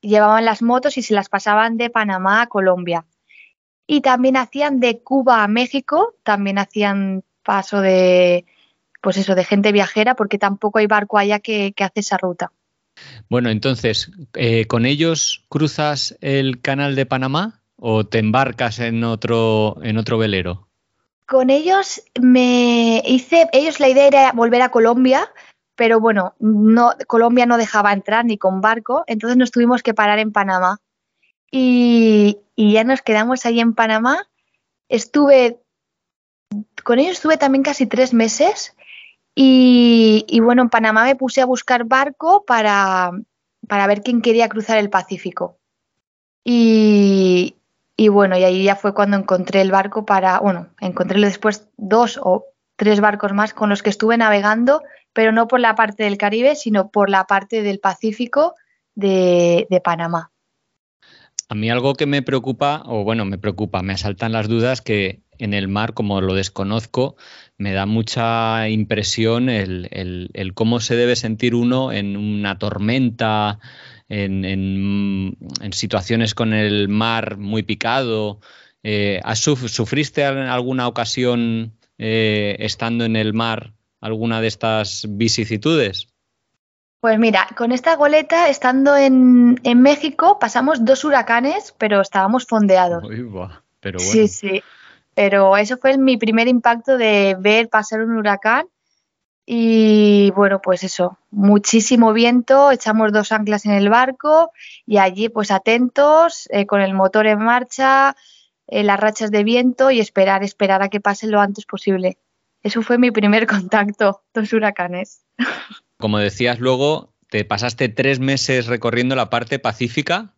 llevaban las motos y se las pasaban de Panamá a Colombia. Y también hacían de Cuba a México, también hacían paso de... pues eso, de gente viajera, porque tampoco hay barco allá que hace esa ruta. Bueno, entonces, ¿con ellos cruzas el canal de Panamá o te embarcas en otro velero? Con ellos la idea era volver a Colombia, pero bueno, Colombia no dejaba entrar ni con barco, entonces nos tuvimos que parar en Panamá. Y ya nos quedamos ahí en Panamá. Con ellos estuve también casi 3 meses. Y bueno, en Panamá me puse a buscar barco para ver quién quería cruzar el Pacífico. Y bueno, y ahí ya fue cuando encontré el barco encontré después 2 o 3 barcos más con los que estuve navegando, pero no por la parte del Caribe, sino por la parte del Pacífico de Panamá. A mí algo que me preocupa, me asaltan las dudas que en el mar, como lo desconozco, me da mucha impresión el cómo se debe sentir uno en una tormenta, en situaciones con el mar muy picado. ¿Sufriste en alguna ocasión, estando en el mar, alguna de estas vicisitudes? Pues mira, con esta goleta, estando en México, pasamos 2 huracanes, pero estábamos fondeados. Uy, buah, pero bueno. Sí, sí. Pero eso fue mi primer impacto de ver pasar un huracán y bueno, pues eso, muchísimo viento, echamos 2 anclas en el barco y allí pues atentos, con el motor en marcha, las rachas de viento y esperar a que pase lo antes posible. Eso fue mi primer contacto, 2 huracanes. Como decías luego, te pasaste 3 meses recorriendo la parte pacífica,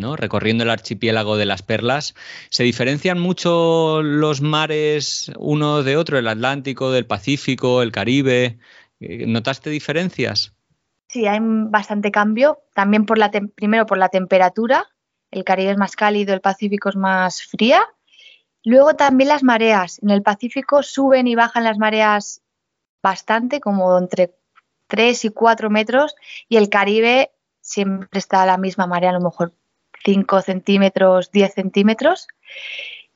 ¿no? Recorriendo el archipiélago de las Perlas. ¿Se diferencian mucho los mares uno de otro? ¿El Atlántico, del Pacífico, el Caribe? ¿Notaste diferencias? Sí, hay bastante cambio. También primero por la temperatura. El Caribe es más cálido, el Pacífico es más fría. Luego también las mareas. En el Pacífico suben y bajan las mareas bastante, como entre 3 y 4 metros. Y el Caribe siempre está a la misma marea, a lo mejor 5 centímetros, 10 centímetros.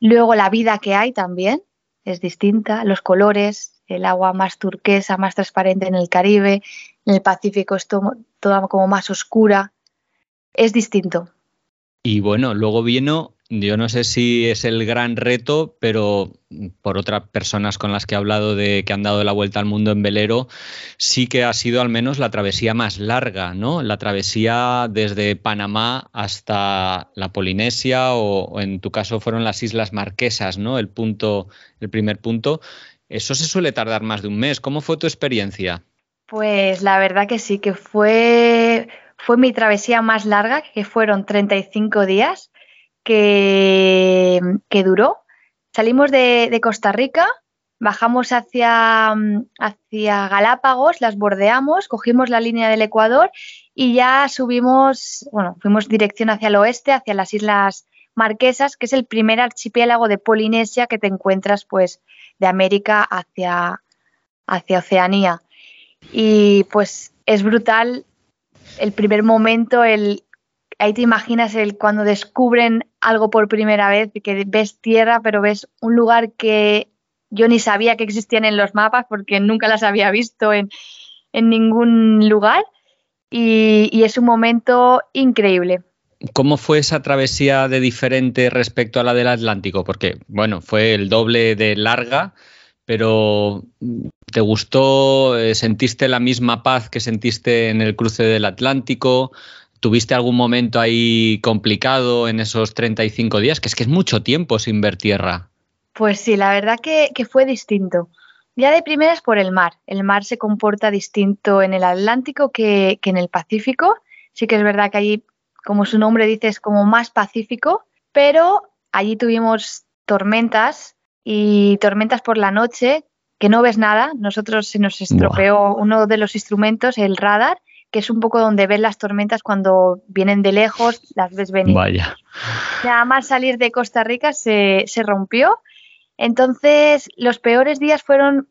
Luego la vida que hay también es distinta. Los colores, el agua más turquesa, más transparente en el Caribe. En el Pacífico es toda como más oscura. Es distinto. Y bueno, luego vino Yo no sé si es el gran reto, pero por otras personas con las que he hablado de que han dado la vuelta al mundo en velero, sí que ha sido al menos la travesía más larga, ¿no? La travesía desde Panamá hasta la Polinesia o en tu caso fueron las Islas Marquesas, ¿no? El primer punto. Eso se suele tardar más de un mes. ¿Cómo fue tu experiencia? Pues la verdad que sí, que fue mi travesía más larga, que fueron 35 días. Que duró. Salimos de Costa Rica, bajamos hacia Galápagos, las bordeamos, cogimos la línea del Ecuador y ya subimos, bueno, fuimos dirección hacia el oeste, hacia las Islas Marquesas, que es el primer archipiélago de Polinesia que te encuentras pues de América hacia Oceanía. Y pues es brutal el primer momento, ahí te imaginas cuando descubren algo por primera vez, que ves tierra, pero ves un lugar que yo ni sabía que existían en los mapas porque nunca las había visto en ningún lugar y es un momento increíble. ¿Cómo fue esa travesía de diferente respecto a la del Atlántico? Porque, bueno, fue el doble de larga, pero ¿te gustó? ¿Sentiste la misma paz que sentiste en el cruce del Atlántico? ¿Tuviste algún momento ahí complicado en esos 35 días? Que es mucho tiempo sin ver tierra. Pues sí, la verdad que fue distinto. Ya de primeras por el mar. El mar se comporta distinto en el Atlántico que en el Pacífico. Sí que es verdad que allí, como su nombre dice, es como más pacífico. Pero allí tuvimos tormentas y tormentas por la noche que no ves nada. Nosotros se nos estropeó uno de los instrumentos, el radar, que es un poco donde ves las tormentas cuando vienen de lejos, las ves venir. Vaya. Nada más salir de Costa Rica se rompió. Entonces, los peores días fueron...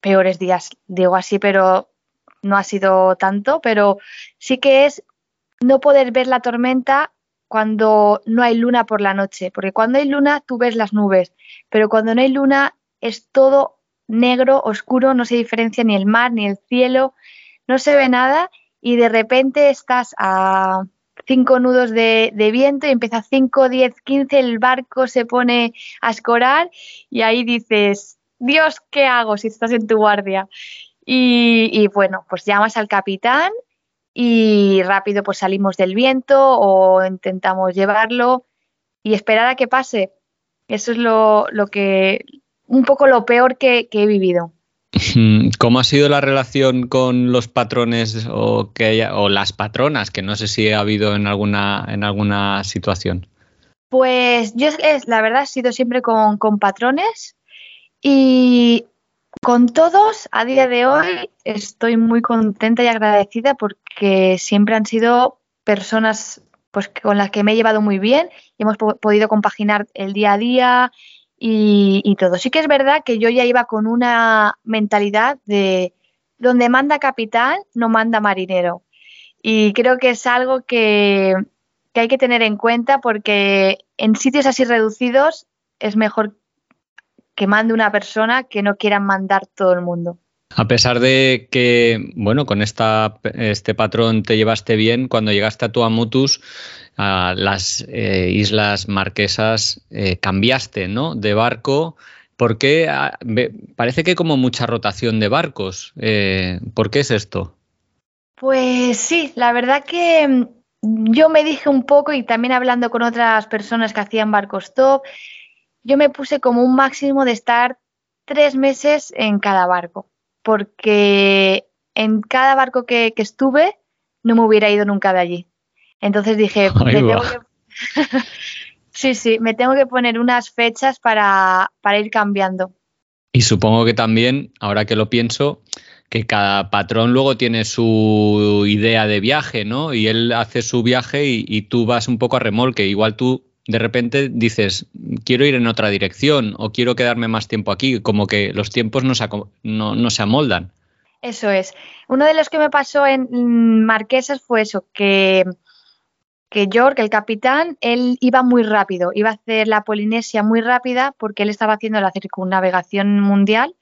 Peores días, digo así, pero no ha sido tanto. Pero sí que es no poder ver la tormenta cuando no hay luna por la noche. Porque cuando hay luna, tú ves las nubes. Pero cuando no hay luna, es todo negro, oscuro, no se diferencia ni el mar, ni el cielo. No se ve nada. Y de repente estás a 5 nudos de viento y empieza 5, 10, 15, el barco se pone a escorar y ahí dices, Dios, ¿qué hago si estás en tu guardia? Y bueno, pues llamas al capitán y rápido pues salimos del viento o intentamos llevarlo y esperar a que pase. Eso es un poco lo peor que he vivido. ¿Cómo ha sido la relación con los patrones o las patronas? Que no sé si ha habido en alguna situación. Pues yo la verdad he sido siempre con patrones y con todos a día de hoy estoy muy contenta y agradecida porque siempre han sido personas pues, con las que me he llevado muy bien y hemos podido compaginar el día a día. Y todo. Sí que es verdad que yo ya iba con una mentalidad de donde manda capitán no manda marinero y creo que es algo que hay que tener en cuenta porque en sitios así reducidos es mejor que mande una persona que no quieran mandar todo el mundo. A pesar de que, bueno, con este patrón te llevaste bien, cuando llegaste a Tuamotus, a las Islas Marquesas, cambiaste, ¿no?, de barco. ¿Por qué? Parece que hay como mucha rotación de barcos. ¿Por qué es esto? Pues sí, la verdad que yo me dije un poco, y también hablando con otras personas que hacían barcos top, yo me puse como un máximo de estar 3 meses en cada barco. Porque en cada barco que estuve no me hubiera ido nunca de allí. Entonces dije, me tengo que poner unas fechas para ir cambiando. Y supongo que también, ahora que lo pienso, que cada patrón luego tiene su idea de viaje, ¿no? Y él hace su viaje y tú vas un poco a remolque. Igual tú de repente dices, quiero ir en otra dirección o quiero quedarme más tiempo aquí, como que los tiempos no se amoldan. Eso es. Uno de los que me pasó en Marquesas fue eso, que York, el capitán, él iba muy rápido, iba a hacer la Polinesia muy rápida porque él estaba haciendo la circunnavegación mundial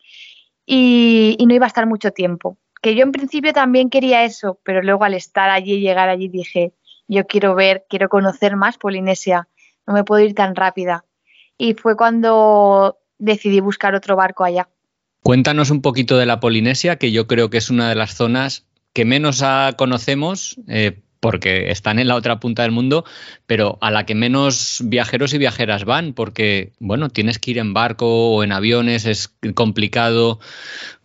y no iba a estar mucho tiempo. Que yo en principio también quería eso, pero luego al estar allí y llegar allí dije, yo quiero conocer más Polinesia. no me puedo ir tan rápida. Y fue cuando decidí buscar otro barco allá. Cuéntanos un poquito de la Polinesia, que yo creo que es una de las zonas que menos conocemos, porque están en la otra punta del mundo, pero a la que menos viajeros y viajeras van, porque bueno, tienes que ir en barco o en aviones, es complicado.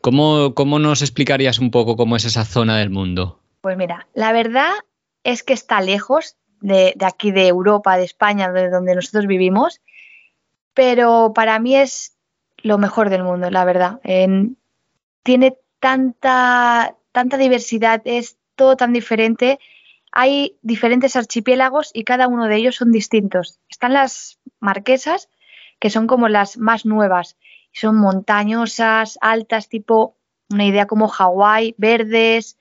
¿Cómo nos explicarías un poco cómo es esa zona del mundo? Pues mira, la verdad es que está lejos de aquí, de Europa, de España, de donde nosotros vivimos, pero para mí es lo mejor del mundo, la verdad. Tiene tanta diversidad, es todo tan diferente. Hay diferentes archipiélagos y cada uno de ellos son distintos. Están las Marquesas, que son como las más nuevas. Son montañosas, altas, tipo una idea como Hawái, verdes,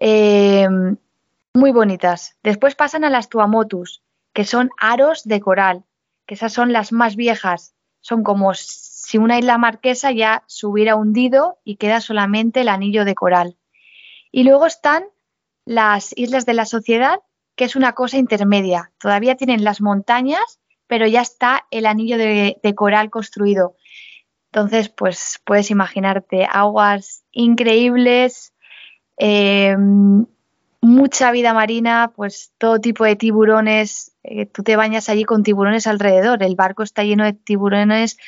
muy bonitas. Después pasan a las Tuamotus, que son aros de coral, que esas son las más viejas. Son como si una isla Marquesa ya se hubiera hundido y queda solamente el anillo de coral. Y luego están las Islas de la Sociedad, que es una cosa intermedia. Todavía tienen las montañas, pero ya está el anillo de coral construido. Entonces, pues puedes imaginarte aguas increíbles, mucha vida marina, pues todo tipo de tiburones. Tú te bañas allí con tiburones alrededor. El barco está lleno de tiburones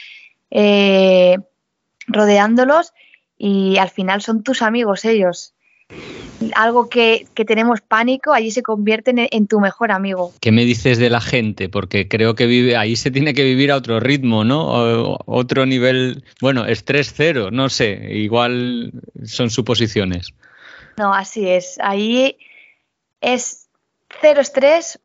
rodeándolos y al final son tus amigos ellos. Algo que tenemos pánico, allí se convierten en tu mejor amigo. ¿Qué me dices de la gente? Porque creo que ahí se tiene que vivir a otro ritmo, ¿no? O otro nivel, bueno, estrés cero, no sé, igual son suposiciones. No, así es. Allí es cero estrés,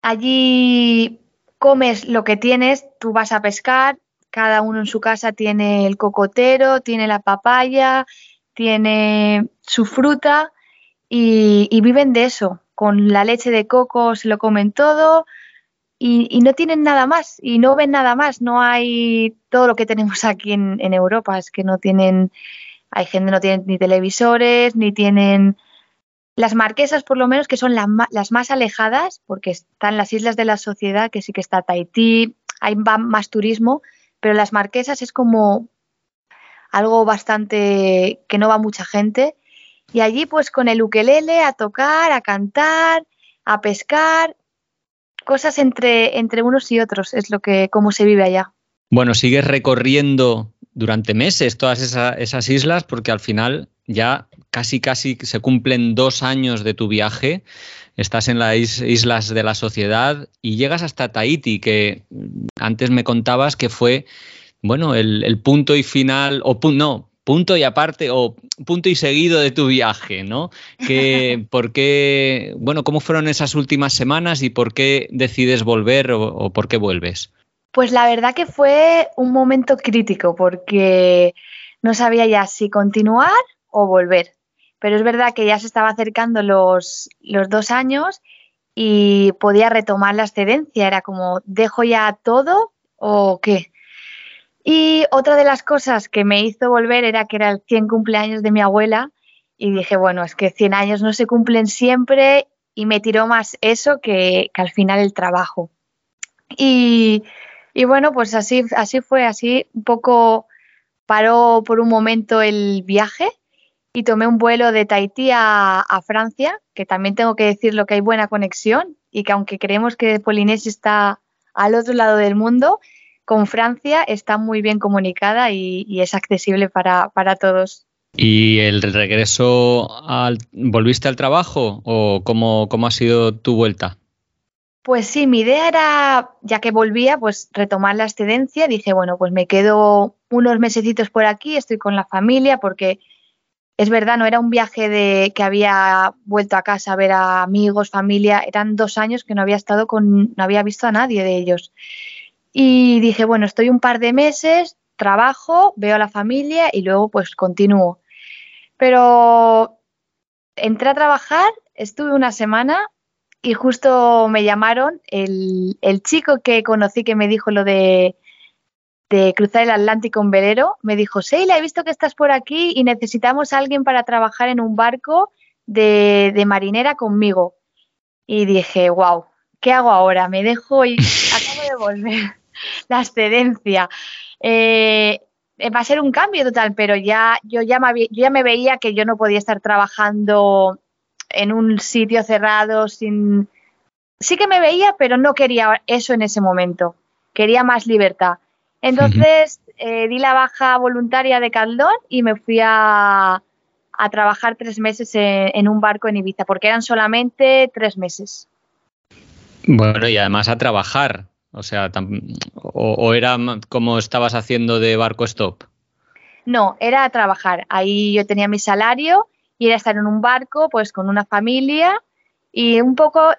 allí comes lo que tienes, tú vas a pescar, cada uno en su casa tiene el cocotero, tiene la papaya, tiene su fruta. Y viven de eso, con la leche de coco se lo comen todo y no tienen nada más y no ven nada más, no hay todo lo que tenemos aquí en Europa, es que no tienen, hay gente que no tiene ni televisores, ni tienen las Marquesas por lo menos, que son las más alejadas, porque están las Islas de la Sociedad, que sí que está Tahití, hay más turismo, pero las Marquesas es como algo bastante que no va mucha gente. Y allí pues con el ukelele a tocar, a cantar, a pescar, cosas entre unos y otros, es lo que cómo se vive allá. Bueno, sigues recorriendo durante meses todas esas islas porque al final ya casi se cumplen 2 años de tu viaje. Estás en las Islas de la Sociedad y llegas hasta Tahití, que antes me contabas que fue, bueno, el punto y final, punto y aparte o punto y seguido de tu viaje, ¿no? Bueno, ¿cómo fueron esas últimas semanas y por qué decides volver o por qué vuelves? Pues la verdad que fue un momento crítico porque no sabía ya si continuar o volver. Pero es verdad que ya se estaba acercando los 2 años y podía retomar la excedencia. Era como, ¿dejo ya todo o qué? Y otra de las cosas que me hizo volver era que era el 100 cumpleaños de mi abuela y dije, bueno, es que 100 años no se cumplen siempre y me tiró más eso que al final el trabajo. Y bueno, pues así fue, así un poco paró por un momento el viaje y tomé un vuelo de Tahití a Francia, que también tengo que decirlo que hay buena conexión y que aunque creemos que Polinesia está al otro lado del mundo, con Francia está muy bien comunicada y es accesible para todos. ¿Y el regreso, volviste al trabajo o cómo ha sido tu vuelta? Pues sí, mi idea era, ya que volvía, pues retomar la excedencia. Dije, bueno, pues me quedo unos mesecitos por aquí, estoy con la familia, porque es verdad, no era un viaje que había vuelto a casa a ver a amigos, familia. Eran 2 años que no había visto a nadie de ellos. Y dije, bueno, estoy un par de meses, trabajo, veo a la familia y luego pues continúo. Pero entré a trabajar, estuve una semana y justo me llamaron el chico que conocí que me dijo lo de cruzar el Atlántico en velero. Me dijo, Sheila, he visto que estás por aquí y necesitamos a alguien para trabajar en un barco de marinera conmigo. Y dije, wow, ¿qué hago ahora? Me dejo y acabo de devolver la excedencia. Va a ser un cambio total, pero ya yo ya me veía que yo no podía estar trabajando en un sitio cerrado sin... Sí que me veía, pero no quería eso en ese momento. Quería más libertad. Entonces, di la baja voluntaria de Caldón y me fui a trabajar 3 meses en un barco en Ibiza, porque eran solamente 3 meses. Bueno, y además a trabajar. O sea, ¿o era como estabas haciendo de barco stop? No, era a trabajar. Ahí yo tenía mi salario y era estar en un barco pues con una familia y un poco,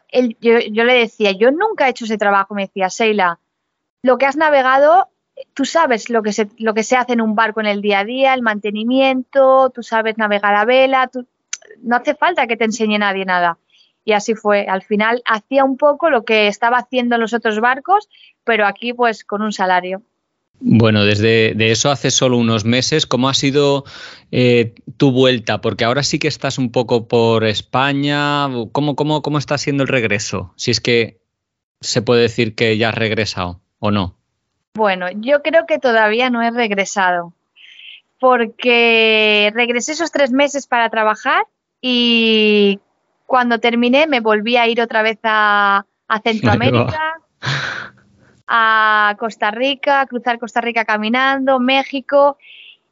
yo le decía, yo nunca he hecho ese trabajo. Me decía, Sheila, lo que has navegado, tú sabes lo que se hace en un barco en el día a día, el mantenimiento, tú sabes navegar a vela, no hace falta que te enseñe nadie nada. Y así fue. Al final hacía un poco lo que estaba haciendo en los otros barcos, pero aquí pues con un salario. Bueno, desde eso hace solo unos meses, ¿cómo ha sido tu vuelta? Porque ahora sí que estás un poco por España. ¿Cómo está siendo el regreso? Si es que se puede decir que ya has regresado o no. Bueno, yo creo que todavía no he regresado, porque regresé esos 3 meses para trabajar y cuando terminé me volví a ir otra vez a Centroamérica, a Costa Rica, a cruzar Costa Rica caminando, México,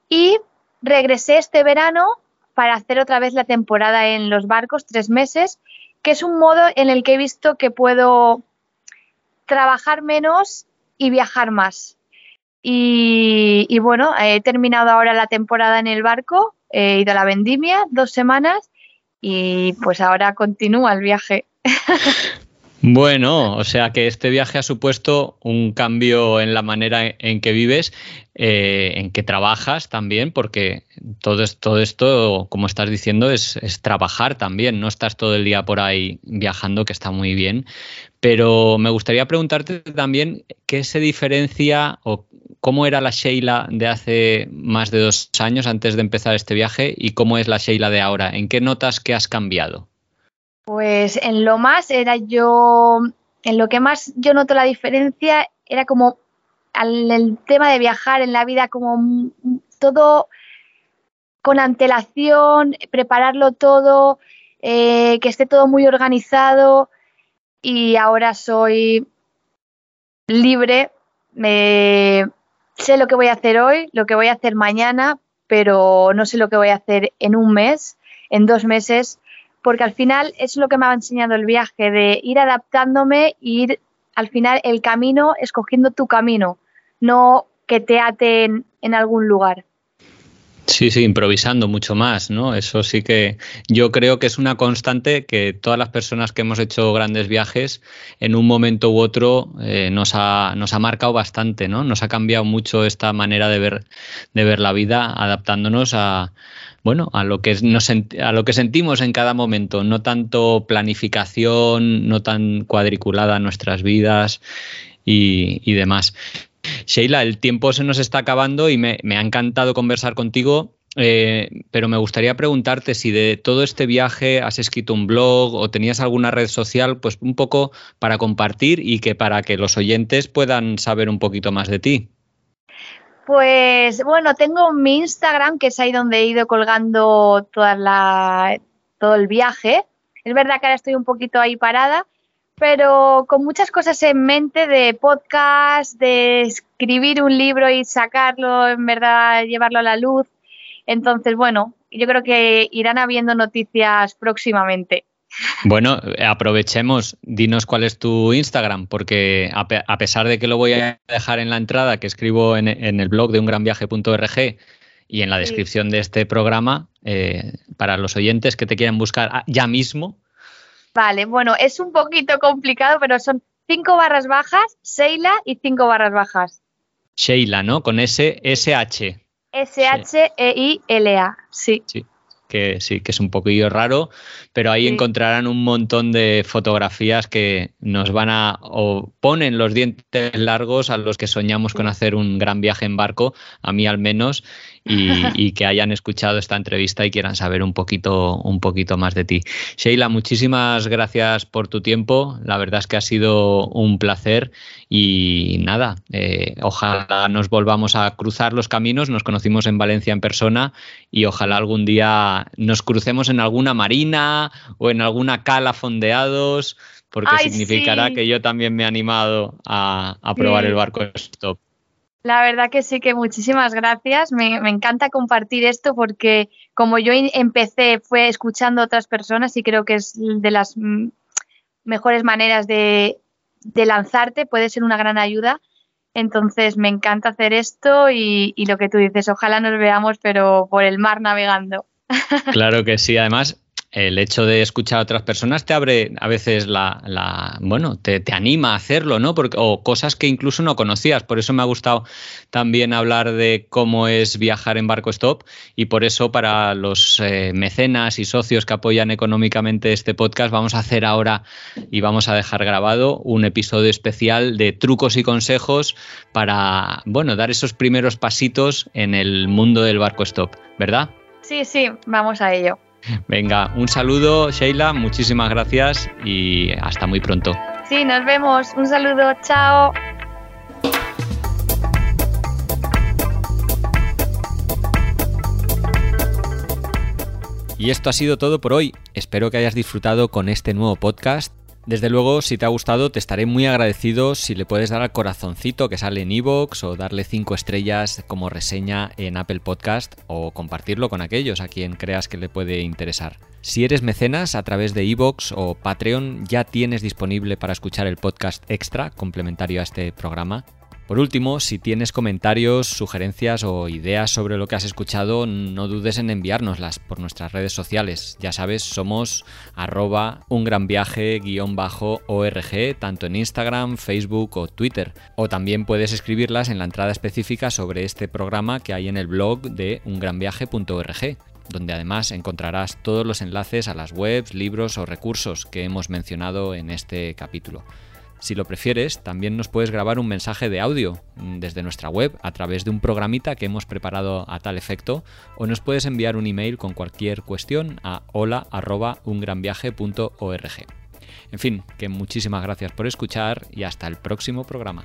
y regresé este verano para hacer otra vez la temporada en los barcos, 3 meses, que es un modo en el que he visto que puedo trabajar menos y viajar más. Y bueno, he terminado ahora la temporada en el barco, he ido a la vendimia 2 semanas y pues ahora continúa el viaje. Bueno, o sea que este viaje ha supuesto un cambio en la manera en que vives, en que trabajas también, porque todo esto, como estás diciendo, es trabajar también. No estás todo el día por ahí viajando, que está muy bien. Pero me gustaría preguntarte también qué se diferencia o cómo era la Sheila de hace más de 2 años antes de empezar este viaje y cómo es la Sheila de ahora. ¿En qué notas que has cambiado? Pues en lo que más yo noto la diferencia era como el tema de viajar en la vida, como todo con antelación, prepararlo todo, que esté todo muy organizado, y ahora soy libre, sé lo que voy a hacer hoy, lo que voy a hacer mañana, pero no sé lo que voy a hacer en un mes, en 2 meses. Porque al final es lo que me ha enseñado el viaje, de ir adaptándome y ir al final el camino, escogiendo tu camino, no que te aten en algún lugar. Sí, improvisando mucho más, ¿no? Eso sí que yo creo que es una constante que todas las personas que hemos hecho grandes viajes en un momento u otro nos ha marcado bastante, ¿no? Nos ha cambiado mucho esta manera de ver la vida, adaptándonos a lo que sentimos en cada momento, no tanto planificación, no tan cuadriculada nuestras vidas y demás. Sheila, el tiempo se nos está acabando y me ha encantado conversar contigo, pero me gustaría preguntarte si de todo este viaje has escrito un blog o tenías alguna red social, pues un poco para compartir y que para que los oyentes puedan saber un poquito más de ti. Pues bueno, tengo mi Instagram, que es ahí donde he ido colgando todo el viaje. Es verdad que ahora estoy un poquito ahí parada, pero con muchas cosas en mente de podcast, de escribir un libro y sacarlo, en verdad, llevarlo a la luz. Entonces, bueno, yo creo que irán habiendo noticias próximamente. Bueno, aprovechemos, dinos cuál es tu Instagram, porque a pesar de que lo voy a dejar en la entrada, que escribo en el blog de ungranviaje.org y en la descripción de este programa, para los oyentes que te quieran buscar ya mismo. Vale, bueno, es un poquito complicado, pero son 5/bajas, Sheila, y 5/bajas. Sheila, ¿no? Con S-H. S-H-E-I-L-A, sí. Sí, que es un poquillo raro, pero ahí encontrarán un montón de fotografías que nos van o ponen los dientes largos a los que soñamos con hacer un gran viaje en barco, a mí al menos, y que hayan escuchado esta entrevista y quieran saber un poquito más de ti. Sheila, muchísimas gracias por tu tiempo. La verdad es que ha sido un placer y nada, ojalá nos volvamos a cruzar los caminos. Nos conocimos en Valencia en persona y ojalá algún día nos crucemos en alguna marina o en alguna cala fondeados, porque significará que yo también me he animado a probar el barco stop. La verdad que sí, que muchísimas gracias. Me encanta compartir esto porque como yo empecé fue escuchando a otras personas y creo que es de las mejores maneras de lanzarte, puede ser una gran ayuda. Entonces me encanta hacer esto y lo que tú dices, ojalá nos veamos pero por el mar navegando. Claro que sí, además el hecho de escuchar a otras personas te abre a veces te anima a hacerlo, ¿no? O cosas que incluso no conocías. Por eso me ha gustado también hablar de cómo es viajar en barco stop, y por eso para los mecenas y socios que apoyan económicamente este podcast vamos a hacer ahora y vamos a dejar grabado un episodio especial de trucos y consejos para, dar esos primeros pasitos en el mundo del barco stop, ¿verdad? Sí, vamos a ello. Venga, un saludo, Sheila, muchísimas gracias y hasta muy pronto. Sí, nos vemos. Un saludo, chao. Y esto ha sido todo por hoy. Espero que hayas disfrutado con este nuevo podcast. Desde luego, si te ha gustado, te estaré muy agradecido si le puedes dar al corazoncito que sale en iVoox o darle 5 estrellas como reseña en Apple Podcast o compartirlo con aquellos a quien creas que le puede interesar. Si eres mecenas, a través de iVoox o Patreon ya tienes disponible para escuchar el podcast extra complementario a este programa. Por último, si tienes comentarios, sugerencias o ideas sobre lo que has escuchado, no dudes en enviárnoslas por nuestras redes sociales. Ya sabes, somos @ungranviaje_org, tanto en Instagram, Facebook o Twitter. O también puedes escribirlas en la entrada específica sobre este programa que hay en el blog de ungranviaje.org, donde además encontrarás todos los enlaces a las webs, libros o recursos que hemos mencionado en este capítulo. Si lo prefieres, también nos puedes grabar un mensaje de audio desde nuestra web a través de un programita que hemos preparado a tal efecto, o nos puedes enviar un email con cualquier cuestión a hola@ungranviaje.org. En fin, que muchísimas gracias por escuchar y hasta el próximo programa.